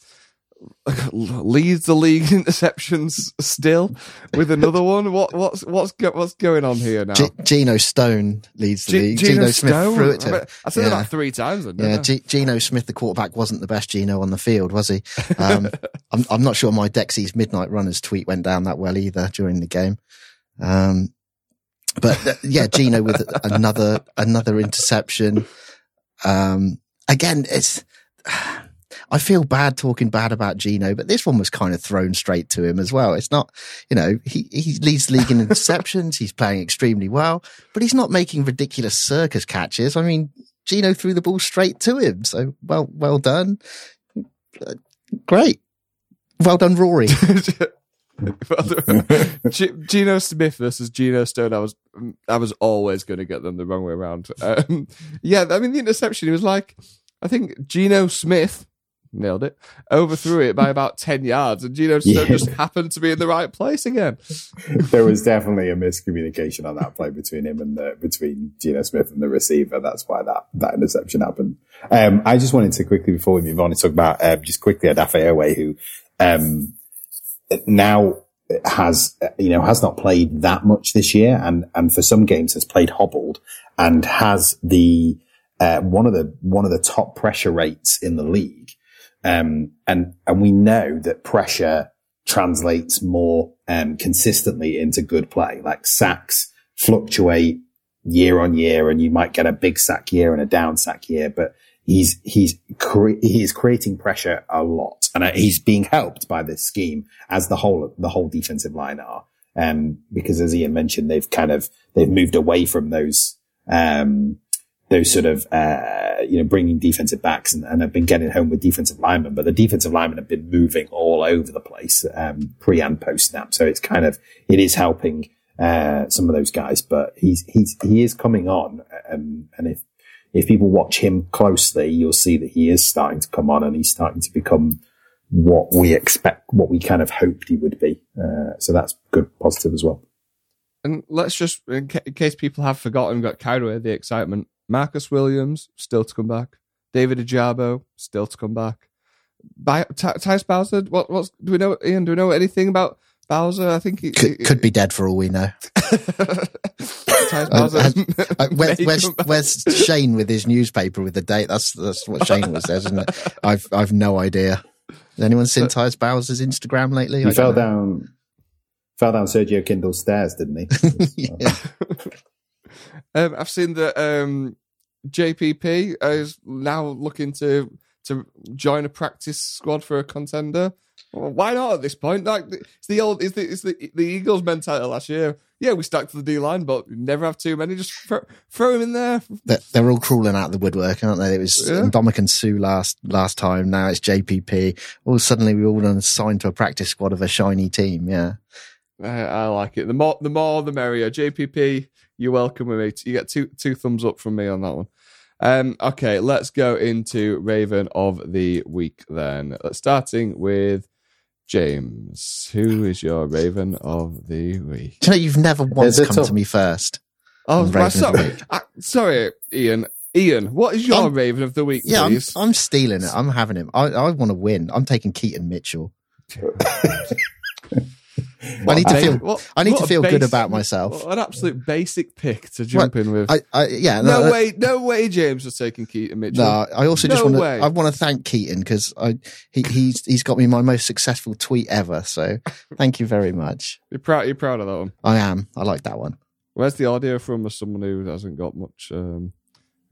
leads the league in interceptions still with another one. What what's what's go, what's going on here now? G- Geno Stone leads the G- league. Geno, Geno Smith Stone? threw it to I, mean, I said yeah. that three times. Then, yeah, G- Geno Smith, the quarterback, wasn't the best Geno on the field, was he? Um, I'm, I'm not sure my Dexy's Midnight Runners tweet went down that well either during the game. Um, but uh, yeah, Geno with another another interception. Um, again, it's. I feel bad talking bad about Geno, but this one was kind of thrown straight to him as well. It's not, you know, he, he leads the league in interceptions. He's playing extremely well, but he's not making ridiculous circus catches. I mean, Geno threw the ball straight to him. So well, well done. Great. Well done, Rory. Geno Smith versus Geno Stone. I was, I was always going to get them the wrong way around. Um, yeah. I mean, the interception, it was like, I think Geno Smith, nailed it, overthrew it by about ten yards, and Geno Stone yeah. just happened to be in the right place again. There was definitely a miscommunication on that play between him and the, between Geno Smith and the receiver. That's why that, that interception happened. Um, I just wanted to quickly, before we move on, to talk about um, just quickly Adaffe Owe, who um, now has, you know, has not played that much this year, and, and for some games has played hobbled, and has the uh, one of the one of the top pressure rates in the league. Um, and, and we know that pressure translates more, um, consistently into good play. Like, sacks fluctuate year on year, and you might get a big sack year and a down sack year, but he's, he's, cre- he's creating pressure a lot, and he's being helped by this scheme, as the whole, the whole defensive line are. Um, because as Ian mentioned, they've kind of, they've moved away from those, um, those sort of, uh, you know, bringing defensive backs, and, and have been getting home with defensive linemen, but the defensive linemen have been moving all over the place, um, pre and post snap. So it's kind of, it is helping, uh, some of those guys, but he's, he's, he is coming on. Um, and if, if people watch him closely, you'll see that he is starting to come on, and he's starting to become what we expect, what we kind of hoped he would be. Uh, so that's good, positive as well. And let's just, in, ca- in case people have forgotten, got carried away with the excitement, Marcus Williams, still to come back. David Ajabo, still to come back. By, T- Tyus Bowser, what, what's, do we know, Ian, do we know anything about Bowser? I think he could, he, could be dead for all we know. Tyus Bowser. Uh, uh, uh, where, where's, where's Shane with his newspaper with the date? That's that's what Shane was says, isn't it? I've, I've no idea. Has anyone seen Tyus Bowser's Instagram lately? He fell know. down fell down Sergio Kindle's stairs, didn't he? Yeah. Um, I've seen that um, J P P is now looking to to join a practice squad for a contender. Well, why not at this point? Like, it's the old, it's the it's the, the Eagles' mentality last year. Yeah, we stuck to the D line, but we never have too many. Just throw, throw them in there. They're, they're all crawling out of the woodwork, aren't they? It was yeah. Ndamukong Suh last last time. Now it's J P P. All suddenly we all done signed to a practice squad of a shiny team. Yeah, I, I like it. The more the more the merrier. J P P. You're welcome with me. You get two two thumbs up from me on that one. Um, okay, let's go into Raven of the Week then. Starting with James. Who is your Raven of the Week? Do you know, you've never once come top? to me first. Oh, right, sorry. I, sorry, Ian. Ian, what is your I'm, Raven of the Week, yeah, please? I'm, I'm stealing it. I'm having him. I, I want to win. I'm taking Keaton Mitchell. What I need to feel. What, I need to feel basic, good about myself. An absolute basic pick to jump what, in with. I, I, yeah, no, no way, no way. James was taking Keaton Mitchell. No, I also no just want to. I want to thank Keaton because I he he's he's got me my most successful tweet ever. So thank you very much. You're proud. You're proud of that one. I am. I like that one. Where's the audio from? As someone who hasn't got much, um,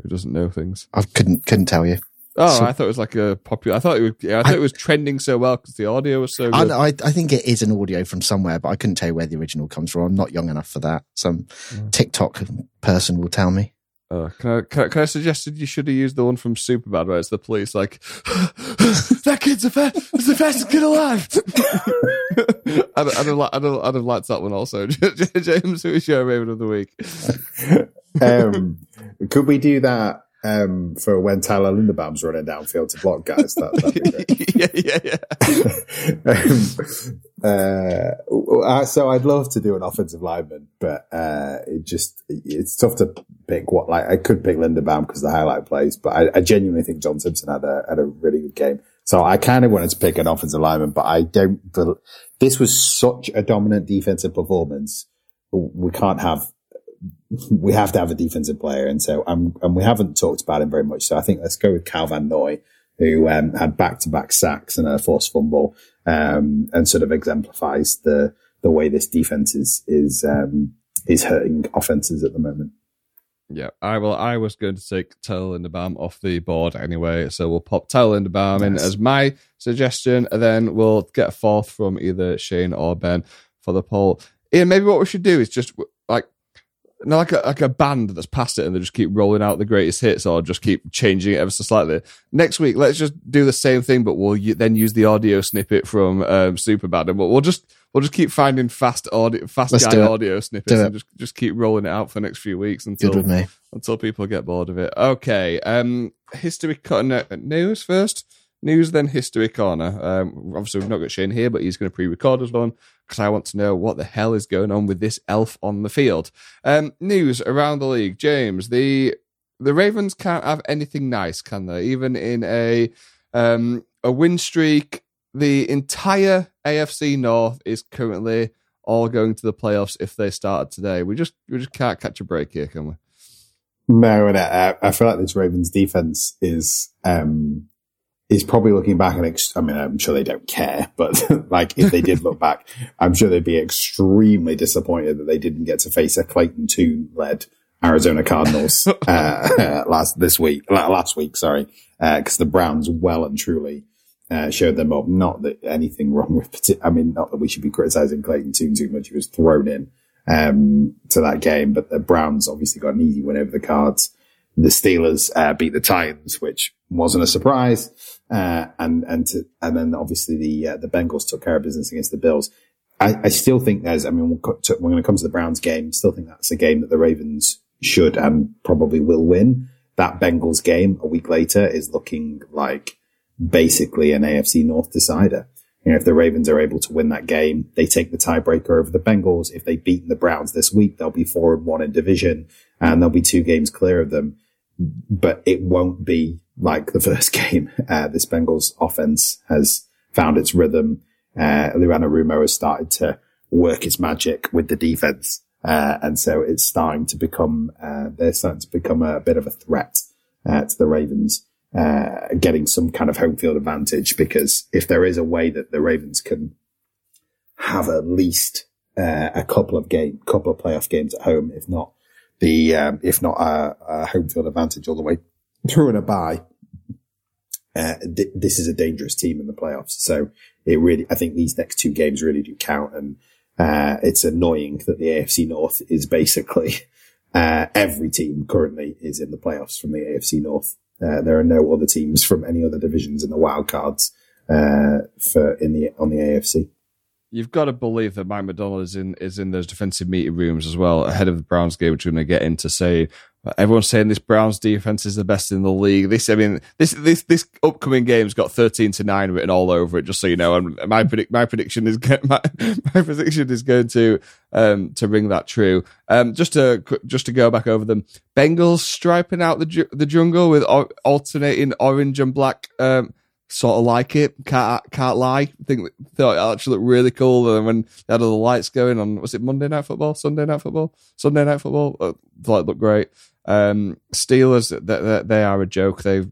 who doesn't know things. I couldn't couldn't tell you. Oh, so, I thought it was like a popular. I thought it was. Yeah, I thought I, it was trending so well because the audio was so good. I, I, I think it is an audio from somewhere, but I couldn't tell you where the original comes from. I'm not young enough for that. Some yeah. TikTok person will tell me. Uh, can I? Can, can I suggest that you should have used the one from Superbad, where it's the police like, "That kid's a fa- the fastest kid alive." I'd, I'd, have li- I'd, have, I'd have liked that one also. James, who is your Raven of the Week? um, could we do that? Um, for when Tyler Linderbaum's running downfield to block guys. That, that'd be great. Yeah, yeah, yeah. um, uh, so I'd love to do an offensive lineman, but, uh, it just, it's tough to pick what, like, I could pick Linderbaum because the highlight plays, but I, I genuinely think John Simpson had a, had a really good game. So I kind of wanted to pick an offensive lineman, but I don't. This was such a dominant defensive performance. We can't have. We have to have a defensive player, and so um, and we haven't talked about him very much. So I think let's go with Cal Van Noy, who um, had back-to-back sacks and a forced fumble, um, and sort of exemplifies the the way this defense is is um, is hurting offenses at the moment. Yeah, I will. I was going to take Tyler Linderbaum off the board anyway, so we'll pop Tyler Linderbaum yes. in as my suggestion, and then we'll get a fourth from either Shane or Ben for the poll. Ian, maybe what we should do is just like, not like a, like a band that's past it and they just keep rolling out the greatest hits or just keep changing it ever so slightly. Next week, let's just do the same thing, but we'll u- then use the audio snippet from um, Superbad, and we'll, we'll just we'll just keep finding fast audio, fast let's guy audio snippets, and just just keep rolling it out for the next few weeks until until people get bored of it. Okay, um, history corner news first, news then history corner. Um, obviously we've not got Shane here, but he's going to pre-record us one, because I want to know what the hell is going on with this elf on the field. Um, news around the league. James, the the Ravens can't have anything nice, can they? Even in a um, a win streak, the entire A F C North is currently all going to the playoffs if they started today. We just we just can't catch a break here, can we? No, and I, I feel like this Ravens defense is... Um... is probably looking back and ex- I mean, I'm sure they don't care, but like if they did look back, I'm sure they'd be extremely disappointed that they didn't get to face a Clayton Tune-led Arizona Cardinals uh, last this week, last week, sorry, because uh, the Browns well and truly uh, showed them up. Not that anything wrong with, I mean, not that we should be criticizing Clayton Tune too much. He was thrown in um, to that game, but the Browns obviously got an easy win over the Cards. The Steelers uh, beat the Titans, which wasn't a surprise. Uh, and, and, to, and then obviously the, uh, the Bengals took care of business against the Bills. I, I still think there's, I mean, we'll co- to, we're going to come to the Browns game. Still think that's a game that the Ravens should and probably will win. That Bengals game a week later is looking like basically an A F C North decider. You know, if the Ravens are able to win that game, they take the tiebreaker over the Bengals. If they beat the Browns this week, they'll be four and one in division and they'll be two games clear of them. But it won't be like the first game. Uh, this Bengals offense has found its rhythm. Uh, Luana Rumo has started to work its magic with the defense. Uh, and so it's starting to become, uh, they're starting to become a bit of a threat, uh, to the Ravens, uh, getting some kind of home field advantage, because if there is a way that the Ravens can have at least, uh, a couple of game, couple of playoff games at home, if not, The, um, if not a, a home field advantage all the way through and a bye, uh, th- this is a dangerous team in the playoffs. So it really, I think these next two games really do count. And, uh, it's annoying that the A F C North is basically, uh, every team currently is in the playoffs from the A F C North. Uh, there are no other teams from any other divisions in the wild cards, uh, for in the, on the A F C. You've got to believe that Mike McDonald is in is in those defensive meeting rooms as well ahead of the Browns game, which we're going to get into. Say everyone's saying this Browns defense is the best in the league. This, I mean, this this this upcoming game's got thirteen to nine written all over it. Just so you know, and my predict my prediction is my, my prediction is going to um, to ring that true. Um, just to just to go back over them, Bengals striping out the ju- the jungle with o- alternating orange and black. Um, Sort of like it, can't can't lie. I think thought it actually looked really cool. And when they had all the lights going on, was it Monday Night Football, Sunday Night Football, Sunday Night Football? Like looked, looked great. Um, Steelers, they, they, they are a joke. They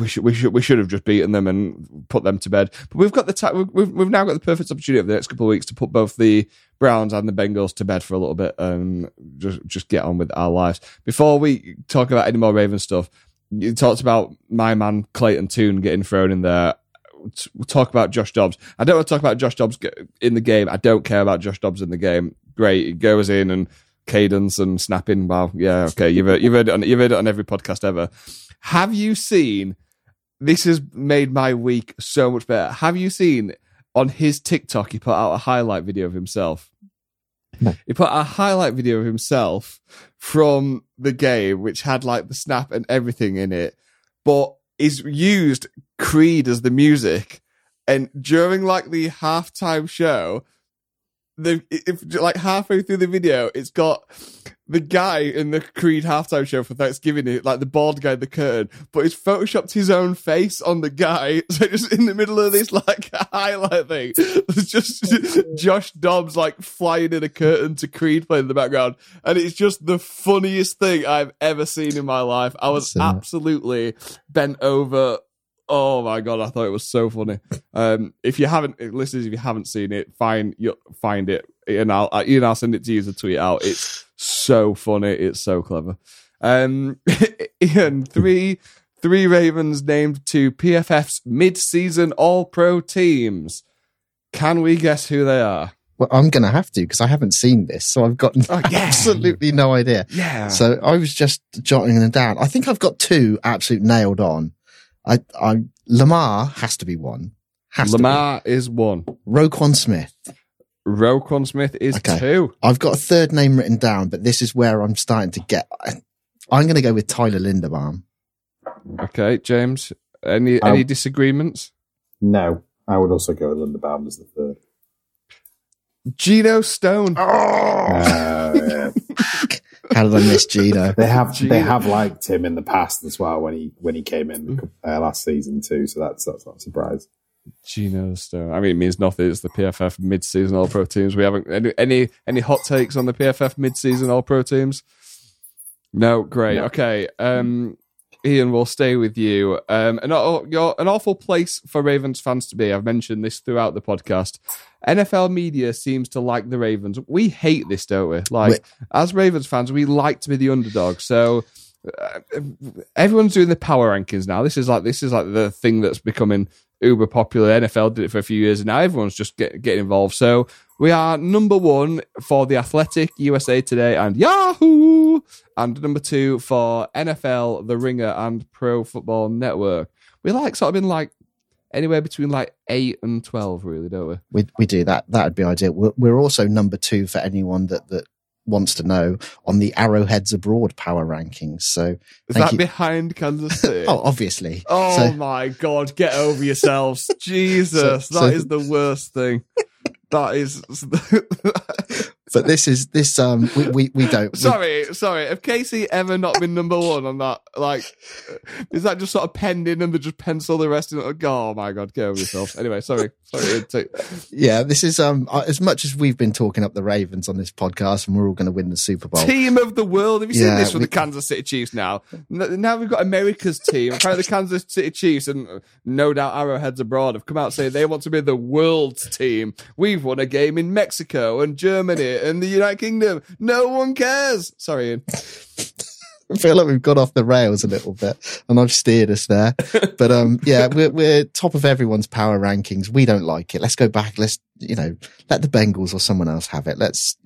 we should we should we should have just beaten them and put them to bed. But we've got the ta- we've we've now got the perfect opportunity over the next couple of weeks to put both the Browns and the Bengals to bed for a little bit and just just get on with our lives. Before we talk about any more Ravens stuff. You talked about my man Clayton Tune getting thrown in there. We'll talk about Josh Dobbs. I don't want to talk about Josh Dobbs in the game. I don't care about Josh Dobbs in the game. Great, he goes in and cadence and snapping. Wow, yeah, okay. You've heard, you've heard it on you've heard it on every podcast ever. Have you seen? This has made my week so much better. Have you seen on his TikTok? He put out a highlight video of himself. He put a highlight video of himself from the game, which had like the snap and everything in it, but is used Creed as the music. And during like the halftime show, the if like halfway through the video, it's got the guy in the Creed halftime show for Thanksgiving, like the bald guy in the curtain, but it's photoshopped his own face on the guy. So just in the middle of this like highlight thing, there's just Josh Dobbs like flying in a curtain to Creed playing in the background, and it's just the funniest thing I've ever seen in my life. I was absolutely bent over. Oh my god, I thought it was so funny. Um, if you haven't, listeners, if you haven't seen it, find you find it, and I'll Ian, I'll send it to you as a tweet out. It's so funny. It's so clever. Um, Ian, three three Ravens named to P F F's mid-season All-Pro teams. Can we guess who they are? Well, I'm going to have to because I haven't seen this, so I've got oh, yeah. absolutely no idea. Yeah. So I was just jotting them down. I think I've got two absolute nailed on. I, I, Lamar has to be one. Has Lamar to be. is one. Roquan Smith. Roquan Smith is okay. two. I've got a third name written down, but this is where I'm starting to get. I, I'm going to go with Tyler Linderbaum. Okay, James. Any I, any disagreements? No, I would also go with Linderbaum as the third. Geno Stone. Oh, uh, yeah. How did I miss Gino? They have Gino. They have liked him in the past as well when he when he came in uh, last season too. So that's that's not a surprise. Gino Stone. I mean, it means nothing. It's the P F F mid-season All-Pro teams. We haven't any any, any hot takes on the P F F mid-season All-Pro teams. No, great. No. Okay, um, Ian, we'll stay with you. Um, an you're an awful place for Ravens fans to be. I've mentioned this throughout the podcast. N F L media seems to like the Ravens. We hate this, don't we? Like, Wait. as Ravens fans, we like to be the underdog. So uh, everyone's doing the power rankings now. This is like this is like the thing that's becoming uber popular. N F L did it for a few years, and now everyone's just get, getting involved. So we are number one for The Athletic, U S A Today, and Yahoo! And number two for N F L, The Ringer, and Pro Football Network. We like sort of been like, anywhere between like eight and twelve, really, don't we? We we do that. That would be ideal. We're, we're also number two for anyone that, that wants to know on the Arrowheads Abroad power rankings. So is that you. behind Kansas City? Oh, obviously. Oh so, my God! Get over yourselves, Jesus! So, that so, is the worst thing. That is. But this is this. Um, we we, we don't. We, sorry, sorry. Have Casey ever not been number one on that? Like, is that just sort of penned in and they just pencil the rest in? Like, oh my God, get over yourself. Anyway, sorry, sorry. Take... Yeah, this is um. As much as we've been talking up the Ravens on this podcast, and we're all going to win the Super Bowl, team of the world. Have you yeah, seen this with we... the Kansas City Chiefs? Now, now we've got America's team. Apparently, the Kansas City Chiefs and no doubt Arrowheads Abroad have come out saying they want to be the world's team. We've won a game in Mexico and Germany. In the United Kingdom, no one cares. Sorry, Ian. I feel like we've got off the rails a little bit, and I've steered us there. But um, yeah, we're, we're top of everyone's power rankings. We don't like it. Let's go back. Let's you know, let the Bengals or someone else have it. Let's.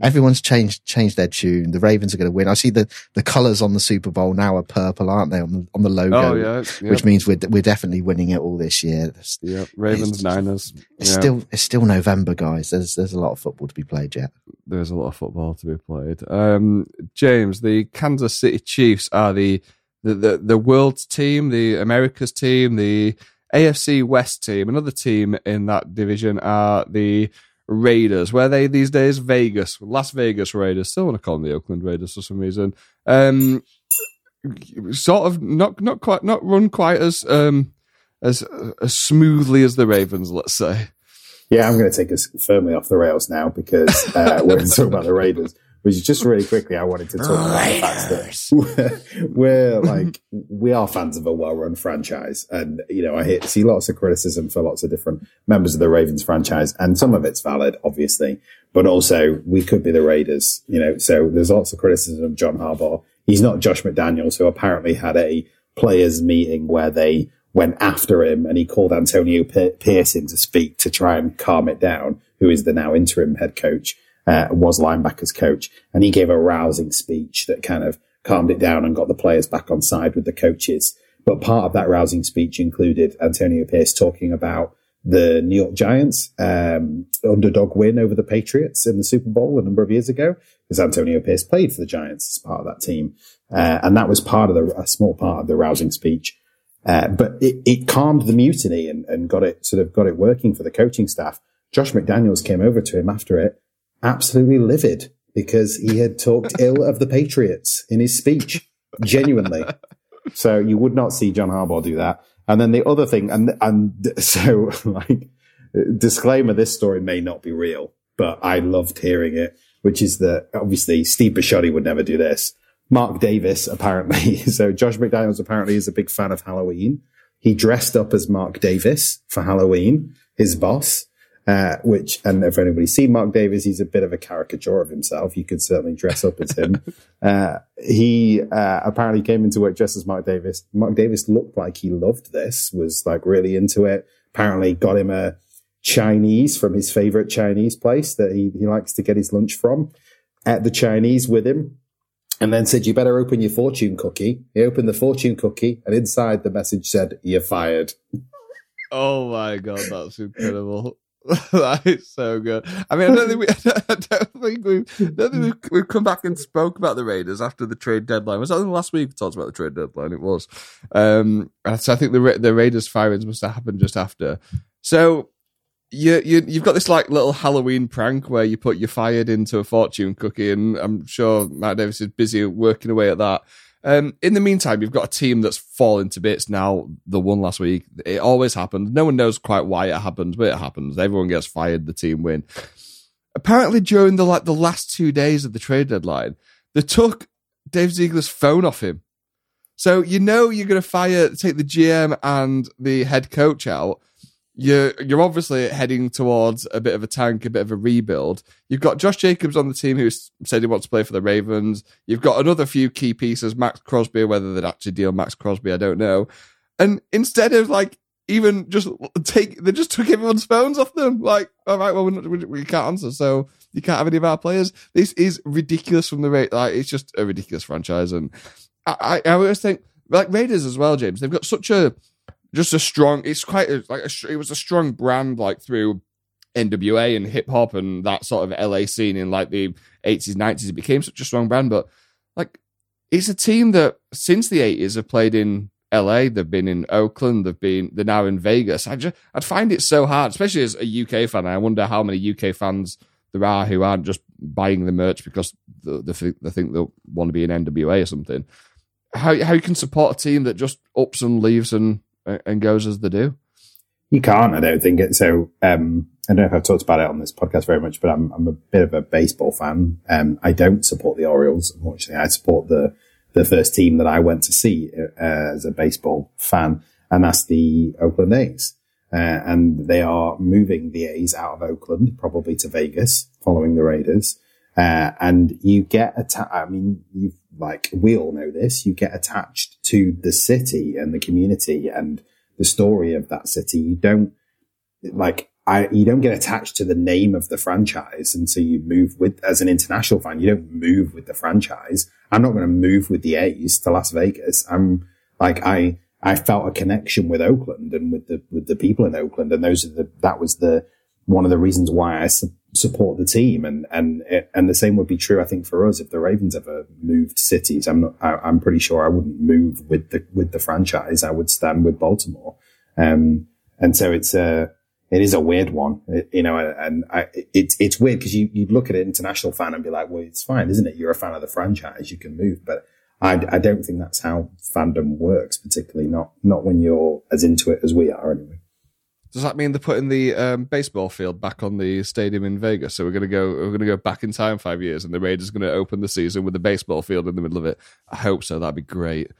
Everyone's changed changed their tune. The Ravens are going to win. I see the the colours on the Super Bowl now are purple, aren't they? On the on the logo, oh, yeah. yep. Which means we're we're definitely winning it all this year. Yeah, Ravens it's, Niners. It's yeah. still it's still November, guys. There's there's a lot of football to be played yet. There's a lot of football to be played. Um, James, the Kansas City Chiefs are the, the the the world's team, the America's team, the A F C West team. Another team in that division are the Raiders. Where are they these days? Vegas, Las Vegas Raiders. Still want to call them the Oakland Raiders for some reason. Um, sort of not not quite not run quite as um as, as smoothly as the Ravens, let's say. Yeah, I'm going to take us firmly off the rails now because uh, we're going to talk about the Raiders. Which just really quickly, I wanted to talk about the fact that we're, we're like, we are fans of a well-run franchise. And, you know, I hear, see lots of criticism for lots of different members of the Ravens franchise. And some of it's valid, obviously, but also we could be the Raiders, you know, so there's lots of criticism of John Harbaugh. He's not Josh McDaniels, who apparently had a players meeting where they went after him and he called Antonio Pierce in to speak to try and calm it down, who is the now interim head coach. Uh, was linebackers coach, and he gave a rousing speech that kind of calmed it down and got the players back on side with the coaches. But part of that rousing speech included Antonio Pierce talking about the New York Giants um, underdog win over the Patriots in the Super Bowl a number of years ago, because Antonio Pierce played for the Giants as part of that team. Uh, and that was part of the, a small part of the rousing speech. Uh, but it, it calmed the mutiny and, and got it sort of got it working for the coaching staff. Josh McDaniels came over to him after it, absolutely livid, because he had talked ill of the Patriots in his speech, genuinely. So you would not see John Harbaugh do that. And then the other thing, and and so, like, disclaimer, this story may not be real, but I loved hearing it, which is that, obviously, Steve Bisciotti would never do this. Mark Davis, apparently. So Josh McDaniels apparently is a big fan of Halloween. He dressed up as Mark Davis for Halloween, his boss, uh, which, and if anybody's seen Mark Davis, he's a bit of a caricature of himself. You could certainly dress up as him. uh, he uh, apparently came into work dressed as Mark Davis. Mark Davis looked like he loved this, was like really into it. Apparently got him a Chinese from his favorite Chinese place that he, he likes to get his lunch from, at the Chinese with him. And then said, you better open your fortune cookie. He opened the fortune cookie, and inside the message said, you're fired. Oh, my God, that's incredible. That is so good. I mean, I don't think, we, I don't think, we've, I don't think we've, we've come back and spoke about the Raiders after the trade deadline. Was that last week we talked about the trade deadline? It was. Um, so I think the the Raiders firings must have happened just after. So You, you, you've got this like little Halloween prank where you put your fired into a fortune cookie, and I'm sure Matt Davis is busy working away at that. Um, in the meantime, you've got a team that's fallen to bits now. The one last week, it always happens. No one knows quite why it happens, but it happens. Everyone gets fired. The team win. Apparently, during the like the last two days of the trade deadline, they took Dave Ziegler's phone off him. So you know you're going to fire, take the G M and the head coach out. You're, you're obviously heading towards a bit of a tank, a bit of a rebuild. You've got Josh Jacobs on the team who said he wants to play for the Ravens. You've got another few key pieces, Max Crosby, whether they'd actually deal Max Crosby, I don't know. And instead of like even just take, they just took everyone's phones off them. Like, all right, well, we're not, we, we can't answer, so you can't have any of our players. This is ridiculous from the rate. Like, it's just a ridiculous franchise. And I, I, I always think, like Raiders as well, James, they've got such a, Just a strong, it's quite a, like a, it was a strong brand like through N W A and hip hop and that sort of L A scene in like the eighties, nineties. It became such a strong brand, but like it's a team that since the eighties have played in L A, they've been in Oakland, they've been, they're now in Vegas. I just, I'd find it so hard, especially as a U K fan. I wonder how many U K fans there are who aren't just buying the merch because they, they, they think they'll want to be in N W A or something. How, how you can support a team that just ups and leaves and and goes as they do? You can't, I don't think it. So, um, I don't know if I've talked about it on this podcast very much, but I'm, I'm a bit of a baseball fan. Um, I don't support the Orioles, unfortunately. I support the, the first team that I went to see uh, as a baseball fan, and that's the Oakland A's. Uh, and they are moving the A's out of Oakland, probably to Vegas, following the Raiders. Uh, and you get attached, I mean, you've like, we all know this, you get attached to the city and the community and the story of that city. You don't, like, I, you don't get attached to the name of the franchise. And so you move with, as an international fan, you don't move with the franchise. I'm not going to move with the A's to Las Vegas. I'm like, I, I felt a connection with Oakland and with the, with the people in Oakland. And those are the, that was the, one of the reasons why I su- support the team, and and and the same would be true, I think, for us if the Ravens ever moved cities. I'm not, I, I'm pretty sure I wouldn't move with the with the franchise. I would stand with Baltimore, um, and so it's a it is a weird one, it, you know. And I, it's it's weird because you you'd look at an international fan and be like, well, it's fine, isn't it? You're a fan of the franchise, you can move, but I, I don't think that's how fandom works, particularly not not when you're as into it as we are, anyway. Does that mean they're putting the um, baseball field back on the stadium in Vegas? So we're gonna go, we're gonna go back in time five years, and the Raiders are gonna open the season with a baseball field in the middle of it. I hope so. That'd be great.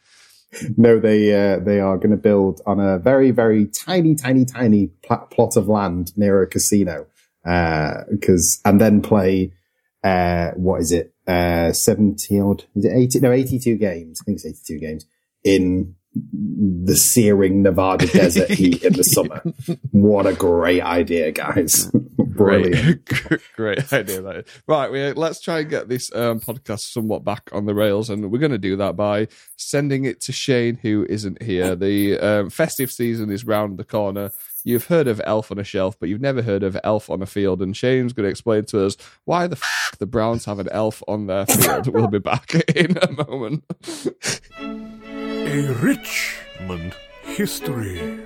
No, they uh, they are gonna build on a very, very tiny, tiny, tiny pl- plot of land near a casino, uh, because and then play uh, what is it, uh, seventy odd? Is it eighty? No, eighty-two games. I think it's eighty-two games in the searing Nevada desert heat in the summer. What a great idea, guys. Brilliant. Great, great idea. That is. Right, we, let's try and get this um, podcast somewhat back on the rails, and we're going to do that by sending it to Shane, who isn't here. The um, festive season is round the corner. You've heard of Elf on a Shelf, but you've never heard of Elf on a Field, and Shane's going to explain to us why the f*** the Browns have an elf on their field. We'll be back in a moment. A Richmond history.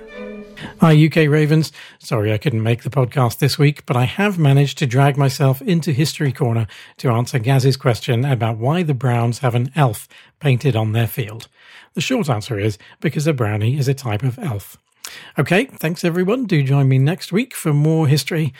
Hi, U K Ravens. Sorry I couldn't make the podcast this week, but I have managed to drag myself into History Corner to answer Gaz's question about why the Browns have an elf painted on their field. The short answer is because a brownie is a type of elf. Okay, thanks everyone. Do join me next week for more history.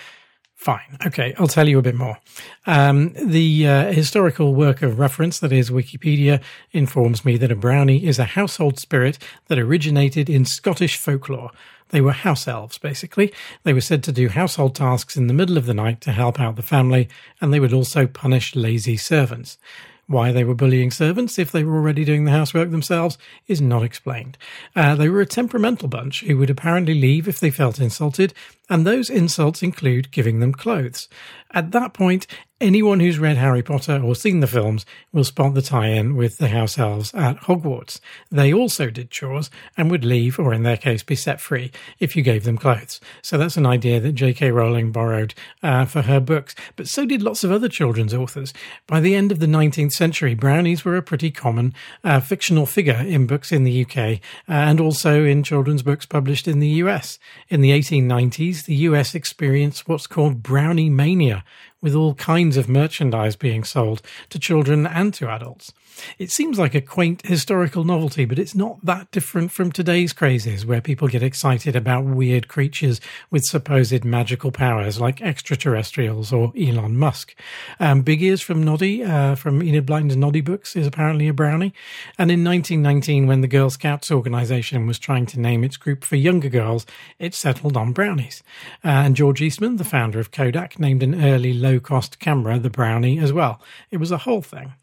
Fine. Okay, I'll tell you a bit more. Um, the uh, historical work of reference, that is Wikipedia, informs me that a brownie is a household spirit that originated in Scottish folklore. They were house elves, basically. They were said to do household tasks in the middle of the night to help out the family, and they would also punish lazy servants. Why they were bullying servants, if they were already doing the housework themselves, is not explained. Uh, they were a temperamental bunch who would apparently leave if they felt insulted, and those insults include giving them clothes. At that point, anyone who's read Harry Potter or seen the films will spot the tie-in with the house elves at Hogwarts. They also did chores and would leave, or in their case be set free, if you gave them clothes. So that's an idea that J K Rowling borrowed uh, for her books, but so did lots of other children's authors. By the end of the nineteenth century, brownies were a pretty common uh, fictional figure in books in the U K uh, and also in children's books published in the U S. In the eighteen nineties, the U S experienced what's called brownie mania, with all kinds of merchandise being sold to children and to adults. It seems like a quaint historical novelty, but it's not that different from today's crazes, where people get excited about weird creatures with supposed magical powers like extraterrestrials or Elon Musk. Um, Big Ears from Noddy, uh, from Enid Blyton's Noddy books, is apparently a brownie. And in nineteen nineteen, when the Girl Scouts organisation was trying to name its group for younger girls, it settled on brownies. Uh, and George Eastman, the founder of Kodak, named an early low-cost camera the brownie as well. It was a whole thing.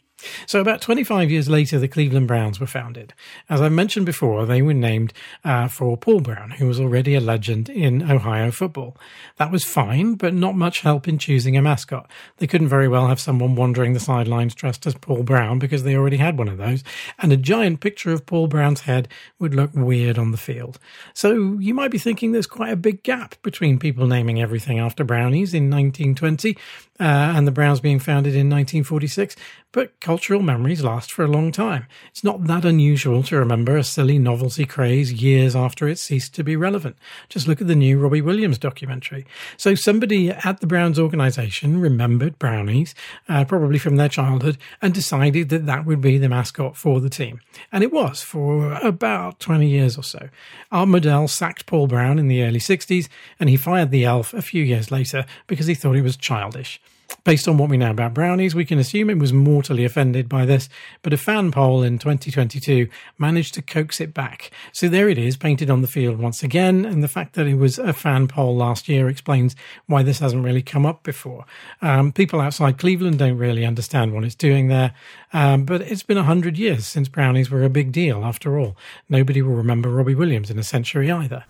So about twenty-five years later, the Cleveland Browns were founded. As I mentioned before, they were named uh, for Paul Brown, who was already a legend in Ohio football. That was fine, but not much help in choosing a mascot. They couldn't very well have someone wandering the sidelines dressed as Paul Brown, because they already had one of those, and a giant picture of Paul Brown's head would look weird on the field. So you might be thinking there's quite a big gap between people naming everything after brownies in nineteen twenty uh, and the Browns being founded in nineteen forty-six, but cultural memories last for a long time. It's not that unusual to remember a silly novelty craze years after it ceased to be relevant. Just look at the new Robbie Williams documentary. So somebody at the Browns organisation remembered brownies, uh, probably from their childhood, and decided that that would be the mascot for the team. And it was for about twenty years or so. Art Modell sacked Paul Brown in the early sixties, and he fired the elf a few years later because he thought it was childish. Based on what we know about brownies, we can assume it was mortally offended by this, but a fan poll in twenty twenty-two managed to coax it back. So there it is, painted on the field once again, and the fact that it was a fan poll last year explains why this hasn't really come up before. Um, people outside Cleveland don't really understand what it's doing there, um, but it's been one hundred years since brownies were a big deal after all. Nobody will remember Robbie Williams in a century either.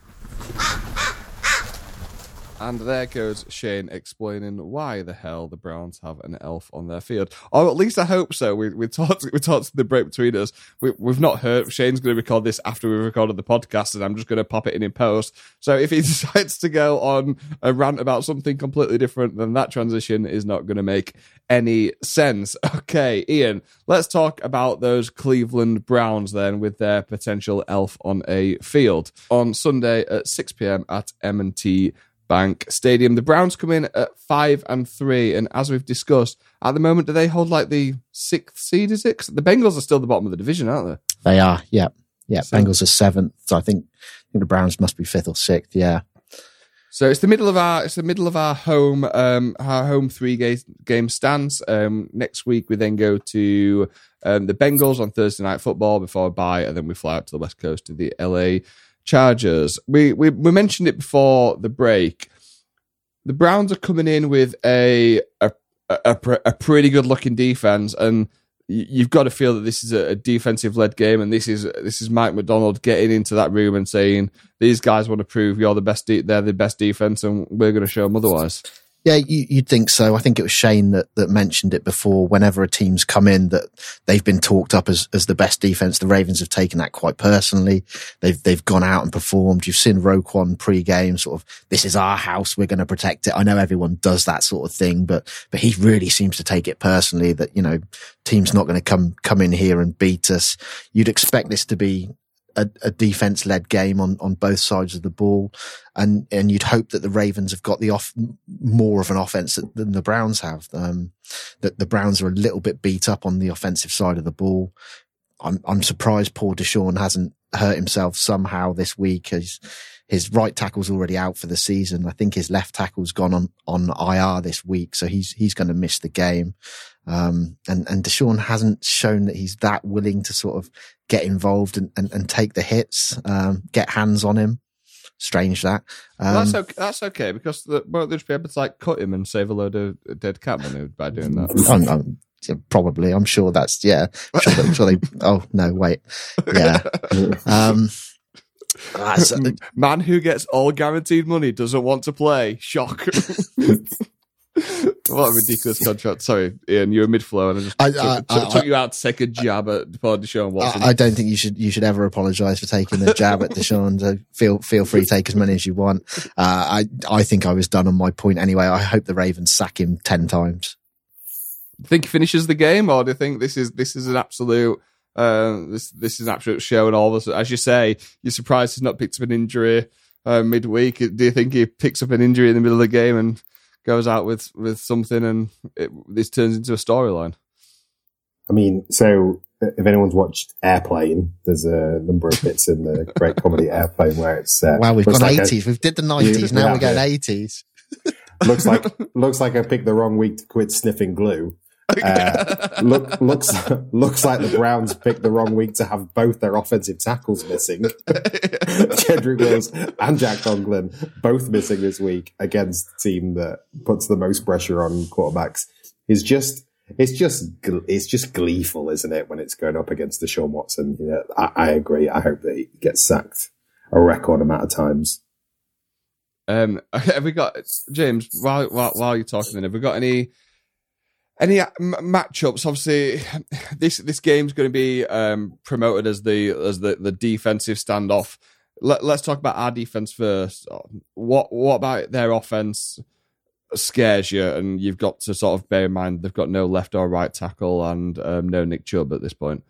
And there goes Shane explaining why the hell the Browns have an elf on their field. Or at least I hope so. We we talked we talked the break between us. We, we've not heard. Shane's going to record this after we've recorded the podcast, and I'm just going to pop it in in post. So if he decides to go on a rant about something completely different, then that transition is not going to make any sense. Okay, Ian, let's talk about those Cleveland Browns then with their potential elf on a field. On Sunday at six p.m. at M and T Bank Stadium. The Browns come in at five and three, and as we've discussed, at the moment, do they hold like the sixth seed? Is it? 'Cause the Bengals are still the bottom of the division, aren't they? They are. Yeah, yeah. So. Bengals are seventh, so I think, I think the Browns must be fifth or sixth. Yeah. So it's the middle of our it's the middle of our home um our home three game game stance. Um, next week we then go to um, the Bengals on Thursday Night Football before a bye, and then we fly out to the West Coast to the L A Chargers. We, we we mentioned it before the break. The Browns are coming in with a a, a, a pretty good looking defense, and you've got to feel that this is a defensive led game, and this is this is Mike McDonald getting into that room and saying these guys want to prove you're the best. De- they're the best defense, and we're going to show them otherwise. Yeah, you, you'd think so. I think it was Shane that, that mentioned it before. Whenever a team's come in that they've been talked up as, as the best defense, the Ravens have taken that quite personally. They've, they've gone out and performed. You've seen Roquan pre-game sort of, this is our house. We're going to protect it. I know everyone does that sort of thing, but, but he really seems to take it personally that, you know, team's not going to come, come in here and beat us. You'd expect this to be a, a defense-led game on, on both sides of the ball. And, and you'd hope that the Ravens have got the off more of an offense than the Browns have. Um, that the Browns are a little bit beat up on the offensive side of the ball. I'm, I'm surprised poor Deshaun hasn't hurt himself somehow this week. His, his right tackle's already out for the season. I think his left tackle's gone on, on I R this week. So he's, he's going to miss the game. Um, and, and Deshaun hasn't shown that he's that willing to sort of get involved and, and, and take the hits, um, get hands on him. Strange that. Um, well, that's okay. That's okay because the, won't they just be able to like cut him and save a load of dead cat money by doing that? I'm, I'm, Probably, I'm sure that's yeah. Sure they, sure they, oh no, wait, yeah. Um, man who gets all guaranteed money doesn't want to play. Shock! What a ridiculous contract. Sorry, Ian, you were mid-flow, and I just I, took, I, I, took, took I, you out to take a jab at poor Deshaun Watson. I, I don't think you should you should ever apologise for taking the jab at Deshaun. So feel feel free to take as many as you want. Uh, I I think I was done on my point anyway. I hope the Ravens sack him ten times. Think he finishes the game, or do you think this is this is an absolute uh, this this is an absolute show? And all this, as you say, you're surprised he's not picked up an injury uh, midweek. Do you think he picks up an injury in the middle of the game and goes out with, with something, and it, this turns into a storyline? I mean, so if anyone's watched Airplane, there's a number of bits in the great comedy Airplane where it's uh, wow, we've gone like eighties, a, we've did the nineties, now we're going eighties. Looks like looks like I picked the wrong week to quit sniffing glue. Uh, look, looks looks like the Browns picked the wrong week to have both their offensive tackles missing. Jedrick Wills and Jack Conklin both missing this week against the team that puts the most pressure on quarterbacks. It's just, it's just, it's just gleeful, isn't it, when it's going up against Deshaun Watson? You know, I, I agree. I hope that he gets sacked a record amount of times. Um, have we got James? While while, while you're talking, then have we got any? Any matchups? Obviously, this this game's going to be um, promoted as the as the, the defensive standoff. Let, let's talk about our defense first. What what about their offense scares you? And you've got to sort of bear in mind they've got no left or right tackle and um, no Nick Chubb at this point.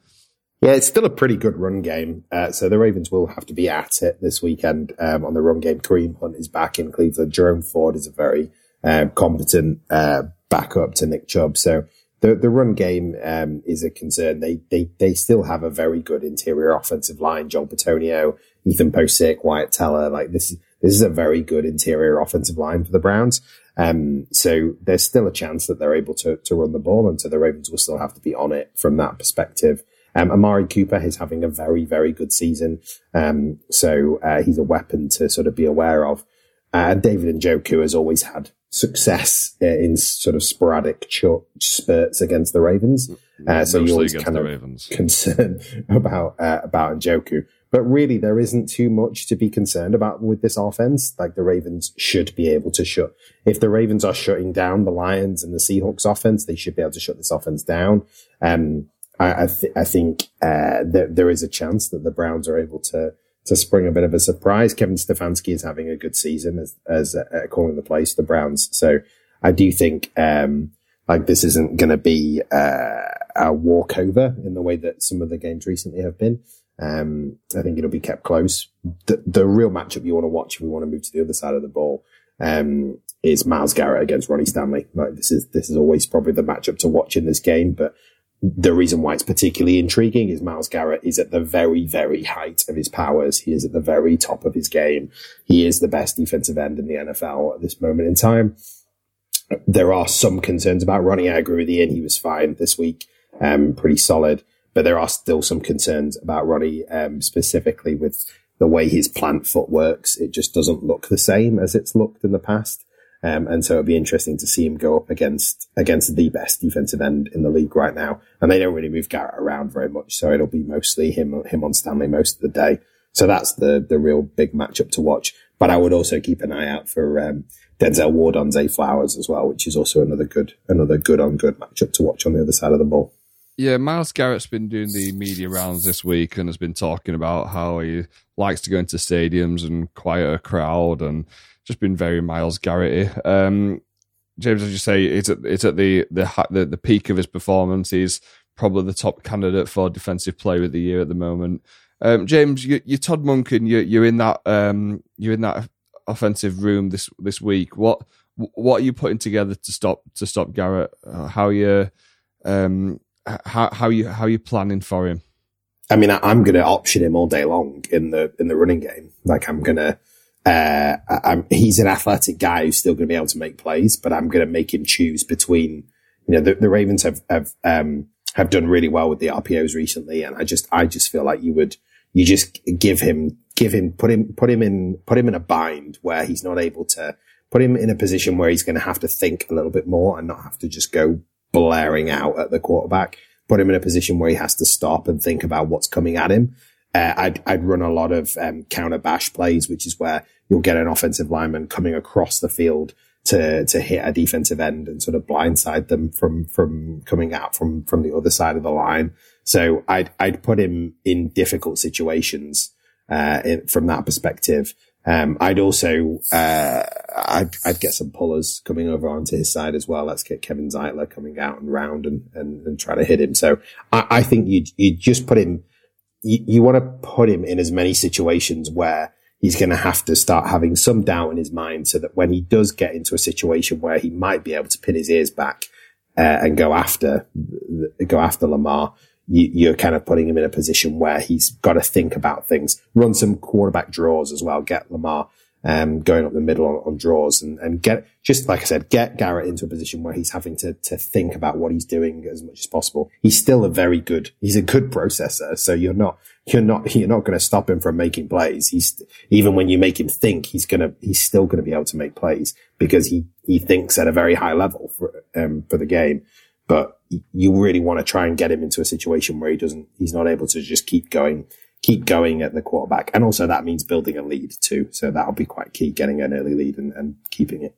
Yeah, it's still a pretty good run game. Uh, so the Ravens will have to be at it this weekend um, on the run game. Kareem Hunt is back in Cleveland. Jerome Ford is a very um, competent. Uh, back up to Nick Chubb. So the the run game um, is a concern. They they they still have a very good interior offensive line. Joel Bitonio, Ethan Posick, Wyatt Teller. Like this is this is a very good interior offensive line for the Browns. Um, so there's still a chance that they're able to to run the ball, and so the Ravens will still have to be on it from that perspective. Um, Amari Cooper is having a very very good season. Um, so uh, he's a weapon to sort of be aware of. Uh, David Njoku has always had success in sort of sporadic spurts against the Ravens, uh, so you're always kind of concerned about uh, about Njoku. But really, there isn't too much to be concerned about with this offense. Like the Ravens should be able to shut. If the Ravens are shutting down the Lions and the Seahawks offense, they should be able to shut this offense down. Um, I I, th- I think uh, that there is a chance that the Browns are able to. To spring a bit of a surprise. Kevin Stefanski is having a good season as, as uh, calling the plays for the Browns. So I do think, um, like this isn't going to be, uh, a walkover in the way that some of the games recently have been. Um, I think it'll be kept close. The, the real matchup you want to watch if we want to move to the other side of the ball, um, is Myles Garrett against Ronnie Stanley. Like this is, this is always probably the matchup to watch in this game, but, the reason why it's particularly intriguing is Myles Garrett is at the very, very height of his powers. He is at the very top of his game. He is the best defensive end in the N F L at this moment in time. There are some concerns about Ronnie. I agree with Ian. He was fine this week, um, pretty solid. But there are still some concerns about Ronnie, um, specifically with the way his plant foot works. It just doesn't look the same as it's looked in the past. Um, and so it'll be interesting to see him go up against against the best defensive end in the league right now. And they don't really move Garrett around very much, so it'll be mostly him him on Stanley most of the day. So that's the the real big matchup to watch. But I would also keep an eye out for um, Denzel Ward on Zay Flowers as well, which is also another good another good on good matchup to watch on the other side of the ball. Yeah, Myles Garrett's been doing the media rounds this week and has been talking about how he likes to go into stadiums and quiet a crowd and just been very Myles Garrett-y. Um, James, as you say, it's at, it's at the, the the the peak of his performance. He's probably the top candidate for Defensive Player of the Year at the moment. Um, James, you, you're Todd Monken. You, you're in that. Um, you're in that offensive room this this week. What what are you putting together to stop to stop Garrett? Uh, how you um how how you how you planning for him? I mean, I, I'm going to option him all day long in the in the running game. Like I'm going to. Uh, I, I'm, he's an athletic guy who's still going to be able to make plays, but I'm going to make him choose between. You know, the, the Ravens have have um, have done really well with the R P Os recently, and I just I just feel like you would you just give him give him put him put him in put him in a bind where he's not able to put him in a position where he's going to have to think a little bit more and not have to just go blaring out at the quarterback. Put him in a position where he has to stop and think about what's coming at him. Uh, I'd, I'd run a lot of um, counter bash plays, which is where you'll get an offensive lineman coming across the field to to hit a defensive end and sort of blindside them from from coming out from from the other side of the line. So I'd I'd put him in difficult situations uh, in, from that perspective. Um, I'd also uh, I'd I'd get some pullers coming over onto his side as well. Let's get Kevin Zeitler coming out and round and and, and try to hit him. So I, I think you you just put him. You, you want to put him in as many situations where he's going to have to start having some doubt in his mind so that when he does get into a situation where he might be able to pin his ears back uh, and go after go after Lamar, you, you're kind of putting him in a position where he's got to think about things. Run some quarterback draws as well. Get Lamar um, going up the middle on, on draws and, and get, just like I said, get Garrett into a position where he's having to to think about what he's doing as much as possible. He's still a very good, he's a good processor. So you're not, you're not, you're not going to stop him from making plays. He's, even when you make him think, he's going to, he's still going to be able to make plays because he, he thinks at a very high level for, um, for the game. But you really want to try and get him into a situation where he doesn't, he's not able to just keep going. keep going at the quarterback. And also that means building a lead too. So that'll be quite key, getting an early lead and, and keeping it.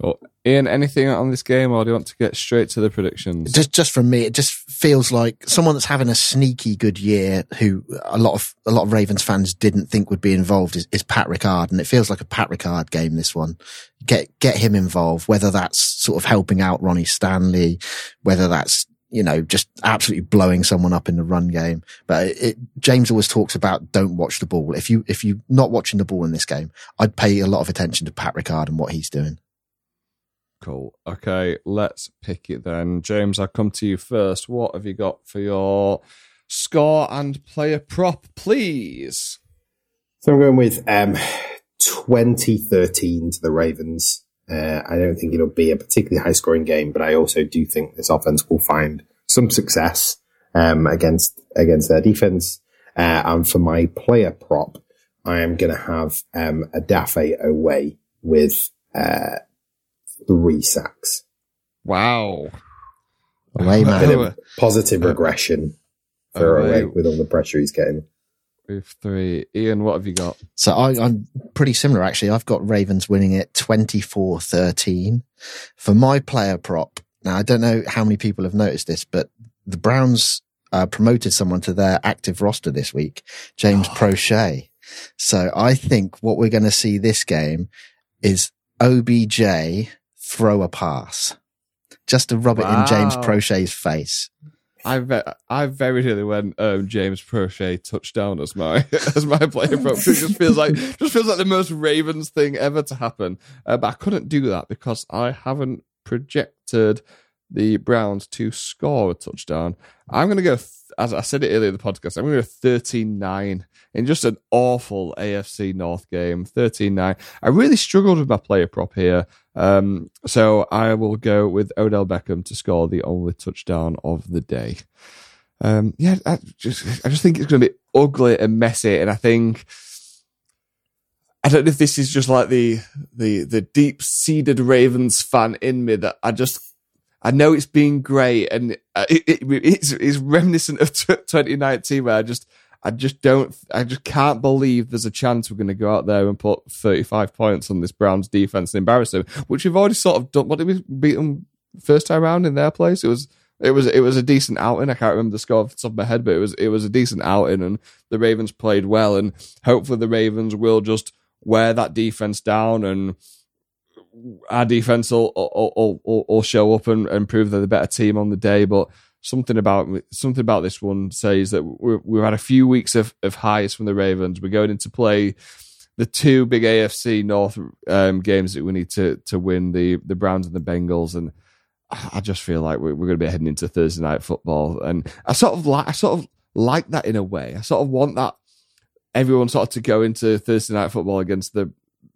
Cool. Ian, anything on this game, or do you want to get straight to the predictions? Just, just from me, it just feels like someone that's having a sneaky good year who a lot of, a lot of Ravens fans didn't think would be involved is, is Pat Ricard. And it feels like a Pat Ricard game, this one. Get, get him involved, whether that's sort of helping out Ronnie Stanley, whether that's, you know, just absolutely blowing someone up in the run game. But it, it, James always talks about don't watch the ball. If you, if you're not watching the ball in this game, I'd pay a lot of attention to Pat Ricard and what he's doing. Cool. Okay. Let's pick it then. James, I'll come to you first. What have you got for your score and player prop, please? So I'm going with, um, twenty thirteen to the Ravens. Uh, I don't think it'll be a particularly high scoring game, but I also do think this offense will find some success, um, against, against their defense. Uh, and for my player prop, I am going to have, um, Odafe Owe with, uh, three sacks. Wow. Away, man. Positive regression for Owe with all the pressure he's getting. With three. Ian, what have you got? So I, I'm pretty similar, actually. I've got Ravens winning it twenty-four thirteen. For my player prop, now I don't know how many people have noticed this, but the Browns uh, promoted someone to their active roster this week, James oh. Prochet. So I think what we're going to see this game is O B J throw a pass just to rub wow. it in James Prochet's face. I ve- I very nearly went um, James Prochet touchdown as my as my player prop. It just feels like just feels like the most Ravens thing ever to happen. Uh, but I couldn't do that because I haven't projected the Browns to score a touchdown. I'm going to go th- as I said it earlier in the podcast. I'm going to go thirteen nine in just an awful A F C North game. thirteen nine. I really struggled with my player prop here. Um, so I will go with Odell Beckham to score the only touchdown of the day. Um, yeah, I just, I just think it's going to be ugly and messy. And I think, I don't know if this is just like the, the, the deep seated Ravens fan in me that I just, I know it's been great and it, it, it's, it's reminiscent of twenty nineteen where I just, I just don't, I just can't believe there's a chance we're going to go out there and put thirty-five points on this Browns defense and embarrass them, which we've already sort of done. What did we beat them first time round in their place? It was, it was, it was a decent outing. I can't remember the score off the top of my head, but it was, it was a decent outing and the Ravens played well. And hopefully the Ravens will just wear that defense down and our defense will, will, will, will show up and, and prove they're the better team on the day. But something about something about this one says that we're, we've had a few weeks of, of highs from the Ravens. We're going into play the two big A F C North um, games that we need to to win, the the Browns and the Bengals, and I just feel like we're, we're going to be heading into Thursday night football. And I sort of like I sort of like that in a way. I sort of want that everyone sort of to go into Thursday night football against the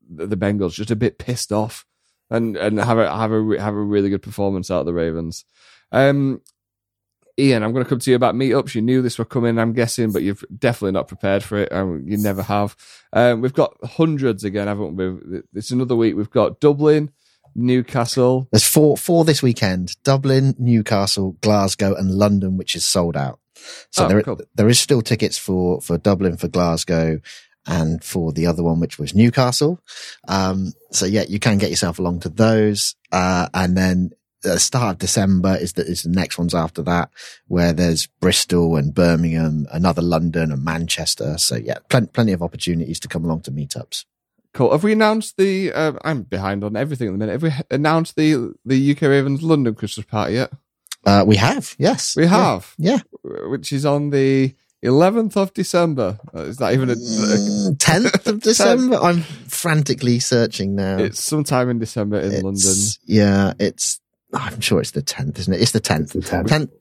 the Bengals just a bit pissed off, and and have a have a have a really good performance out of the Ravens. Um, Ian, I'm going to come to you about meetups. You knew this were coming, I'm guessing, but you've definitely not prepared for it. Um, you never have. Um, we've got hundreds again, haven't we? It's another week. We've got Dublin, Newcastle. There's four four this weekend: Dublin, Newcastle, Glasgow, and London, which is sold out. So oh, there cool. there is still tickets for for Dublin, for Glasgow, and for the other one, which was Newcastle. Um, so yeah, you can get yourself along to those, uh, and then. The start of December is the, is the next ones after that, where there's Bristol and Birmingham, another London and Manchester. So yeah, plenty, plenty of opportunities to come along to meetups. Cool. Have we announced the? Uh, I'm behind on everything at the minute. Have we announced the the U K Ravens London Christmas party yet? Uh, we have. Yes, we have. Yeah, yeah. Which is on the eleventh of December. Is that even a tenth of December? I'm frantically searching now. It's sometime in December in it's, London. Yeah, it's. I'm sure it's the tenth, isn't it? It's the tenth,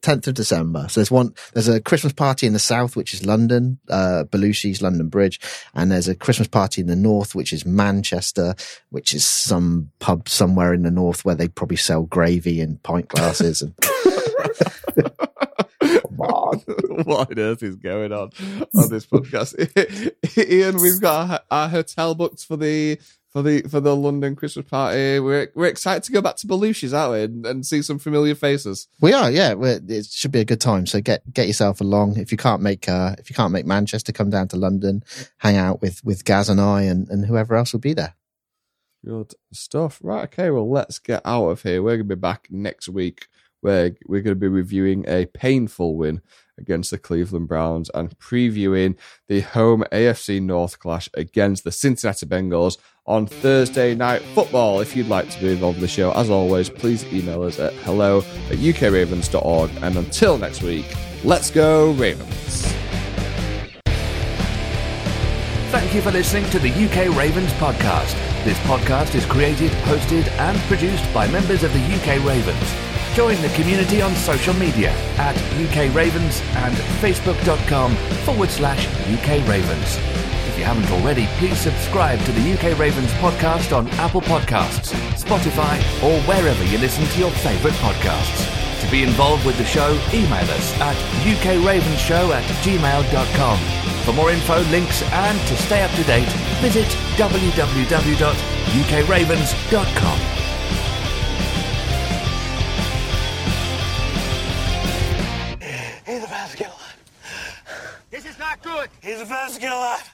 tenth of December. So there's one, there's a Christmas party in the south, which is London, uh, Belushi's London Bridge. And there's a Christmas party in the north, which is Manchester, which is some pub somewhere in the north where they probably sell gravy and pint glasses. And come on. What on earth is going on on this podcast? Ian, we've got our, our hotel booked for the, For the for the London Christmas party. We're we're excited to go back to Belushi's, aren't we, and, and see some familiar faces. We are, yeah. We're, it should be a good time. So get get yourself along. If you can't make uh, if you can't make Manchester, come down to London, hang out with, with Gaz and I, and, and whoever else will be there. Good stuff. Right, okay. Well, let's get out of here. We're gonna be back next week, where we're going to be reviewing a painful win against the Cleveland Browns and previewing the home A F C North clash against the Cincinnati Bengals on Thursday Night Football. If you'd like to be involved in the show, as always, please email us at hello at ukravens dot org. And until next week, let's go Ravens. Thank you for listening to the U K Ravens podcast. This podcast is created, hosted and produced by members of the U K Ravens. Join the community on social media at U K Ravens and facebook.com forward slash UK Ravens. If you haven't already, please subscribe to the U K Ravens podcast on Apple Podcasts, Spotify, or wherever you listen to your favourite podcasts. To be involved with the show, email us at ukravenshow at gmail.com. For more info, links, and to stay up to date, visit w w w dot u k ravens dot com. He's a fast killer.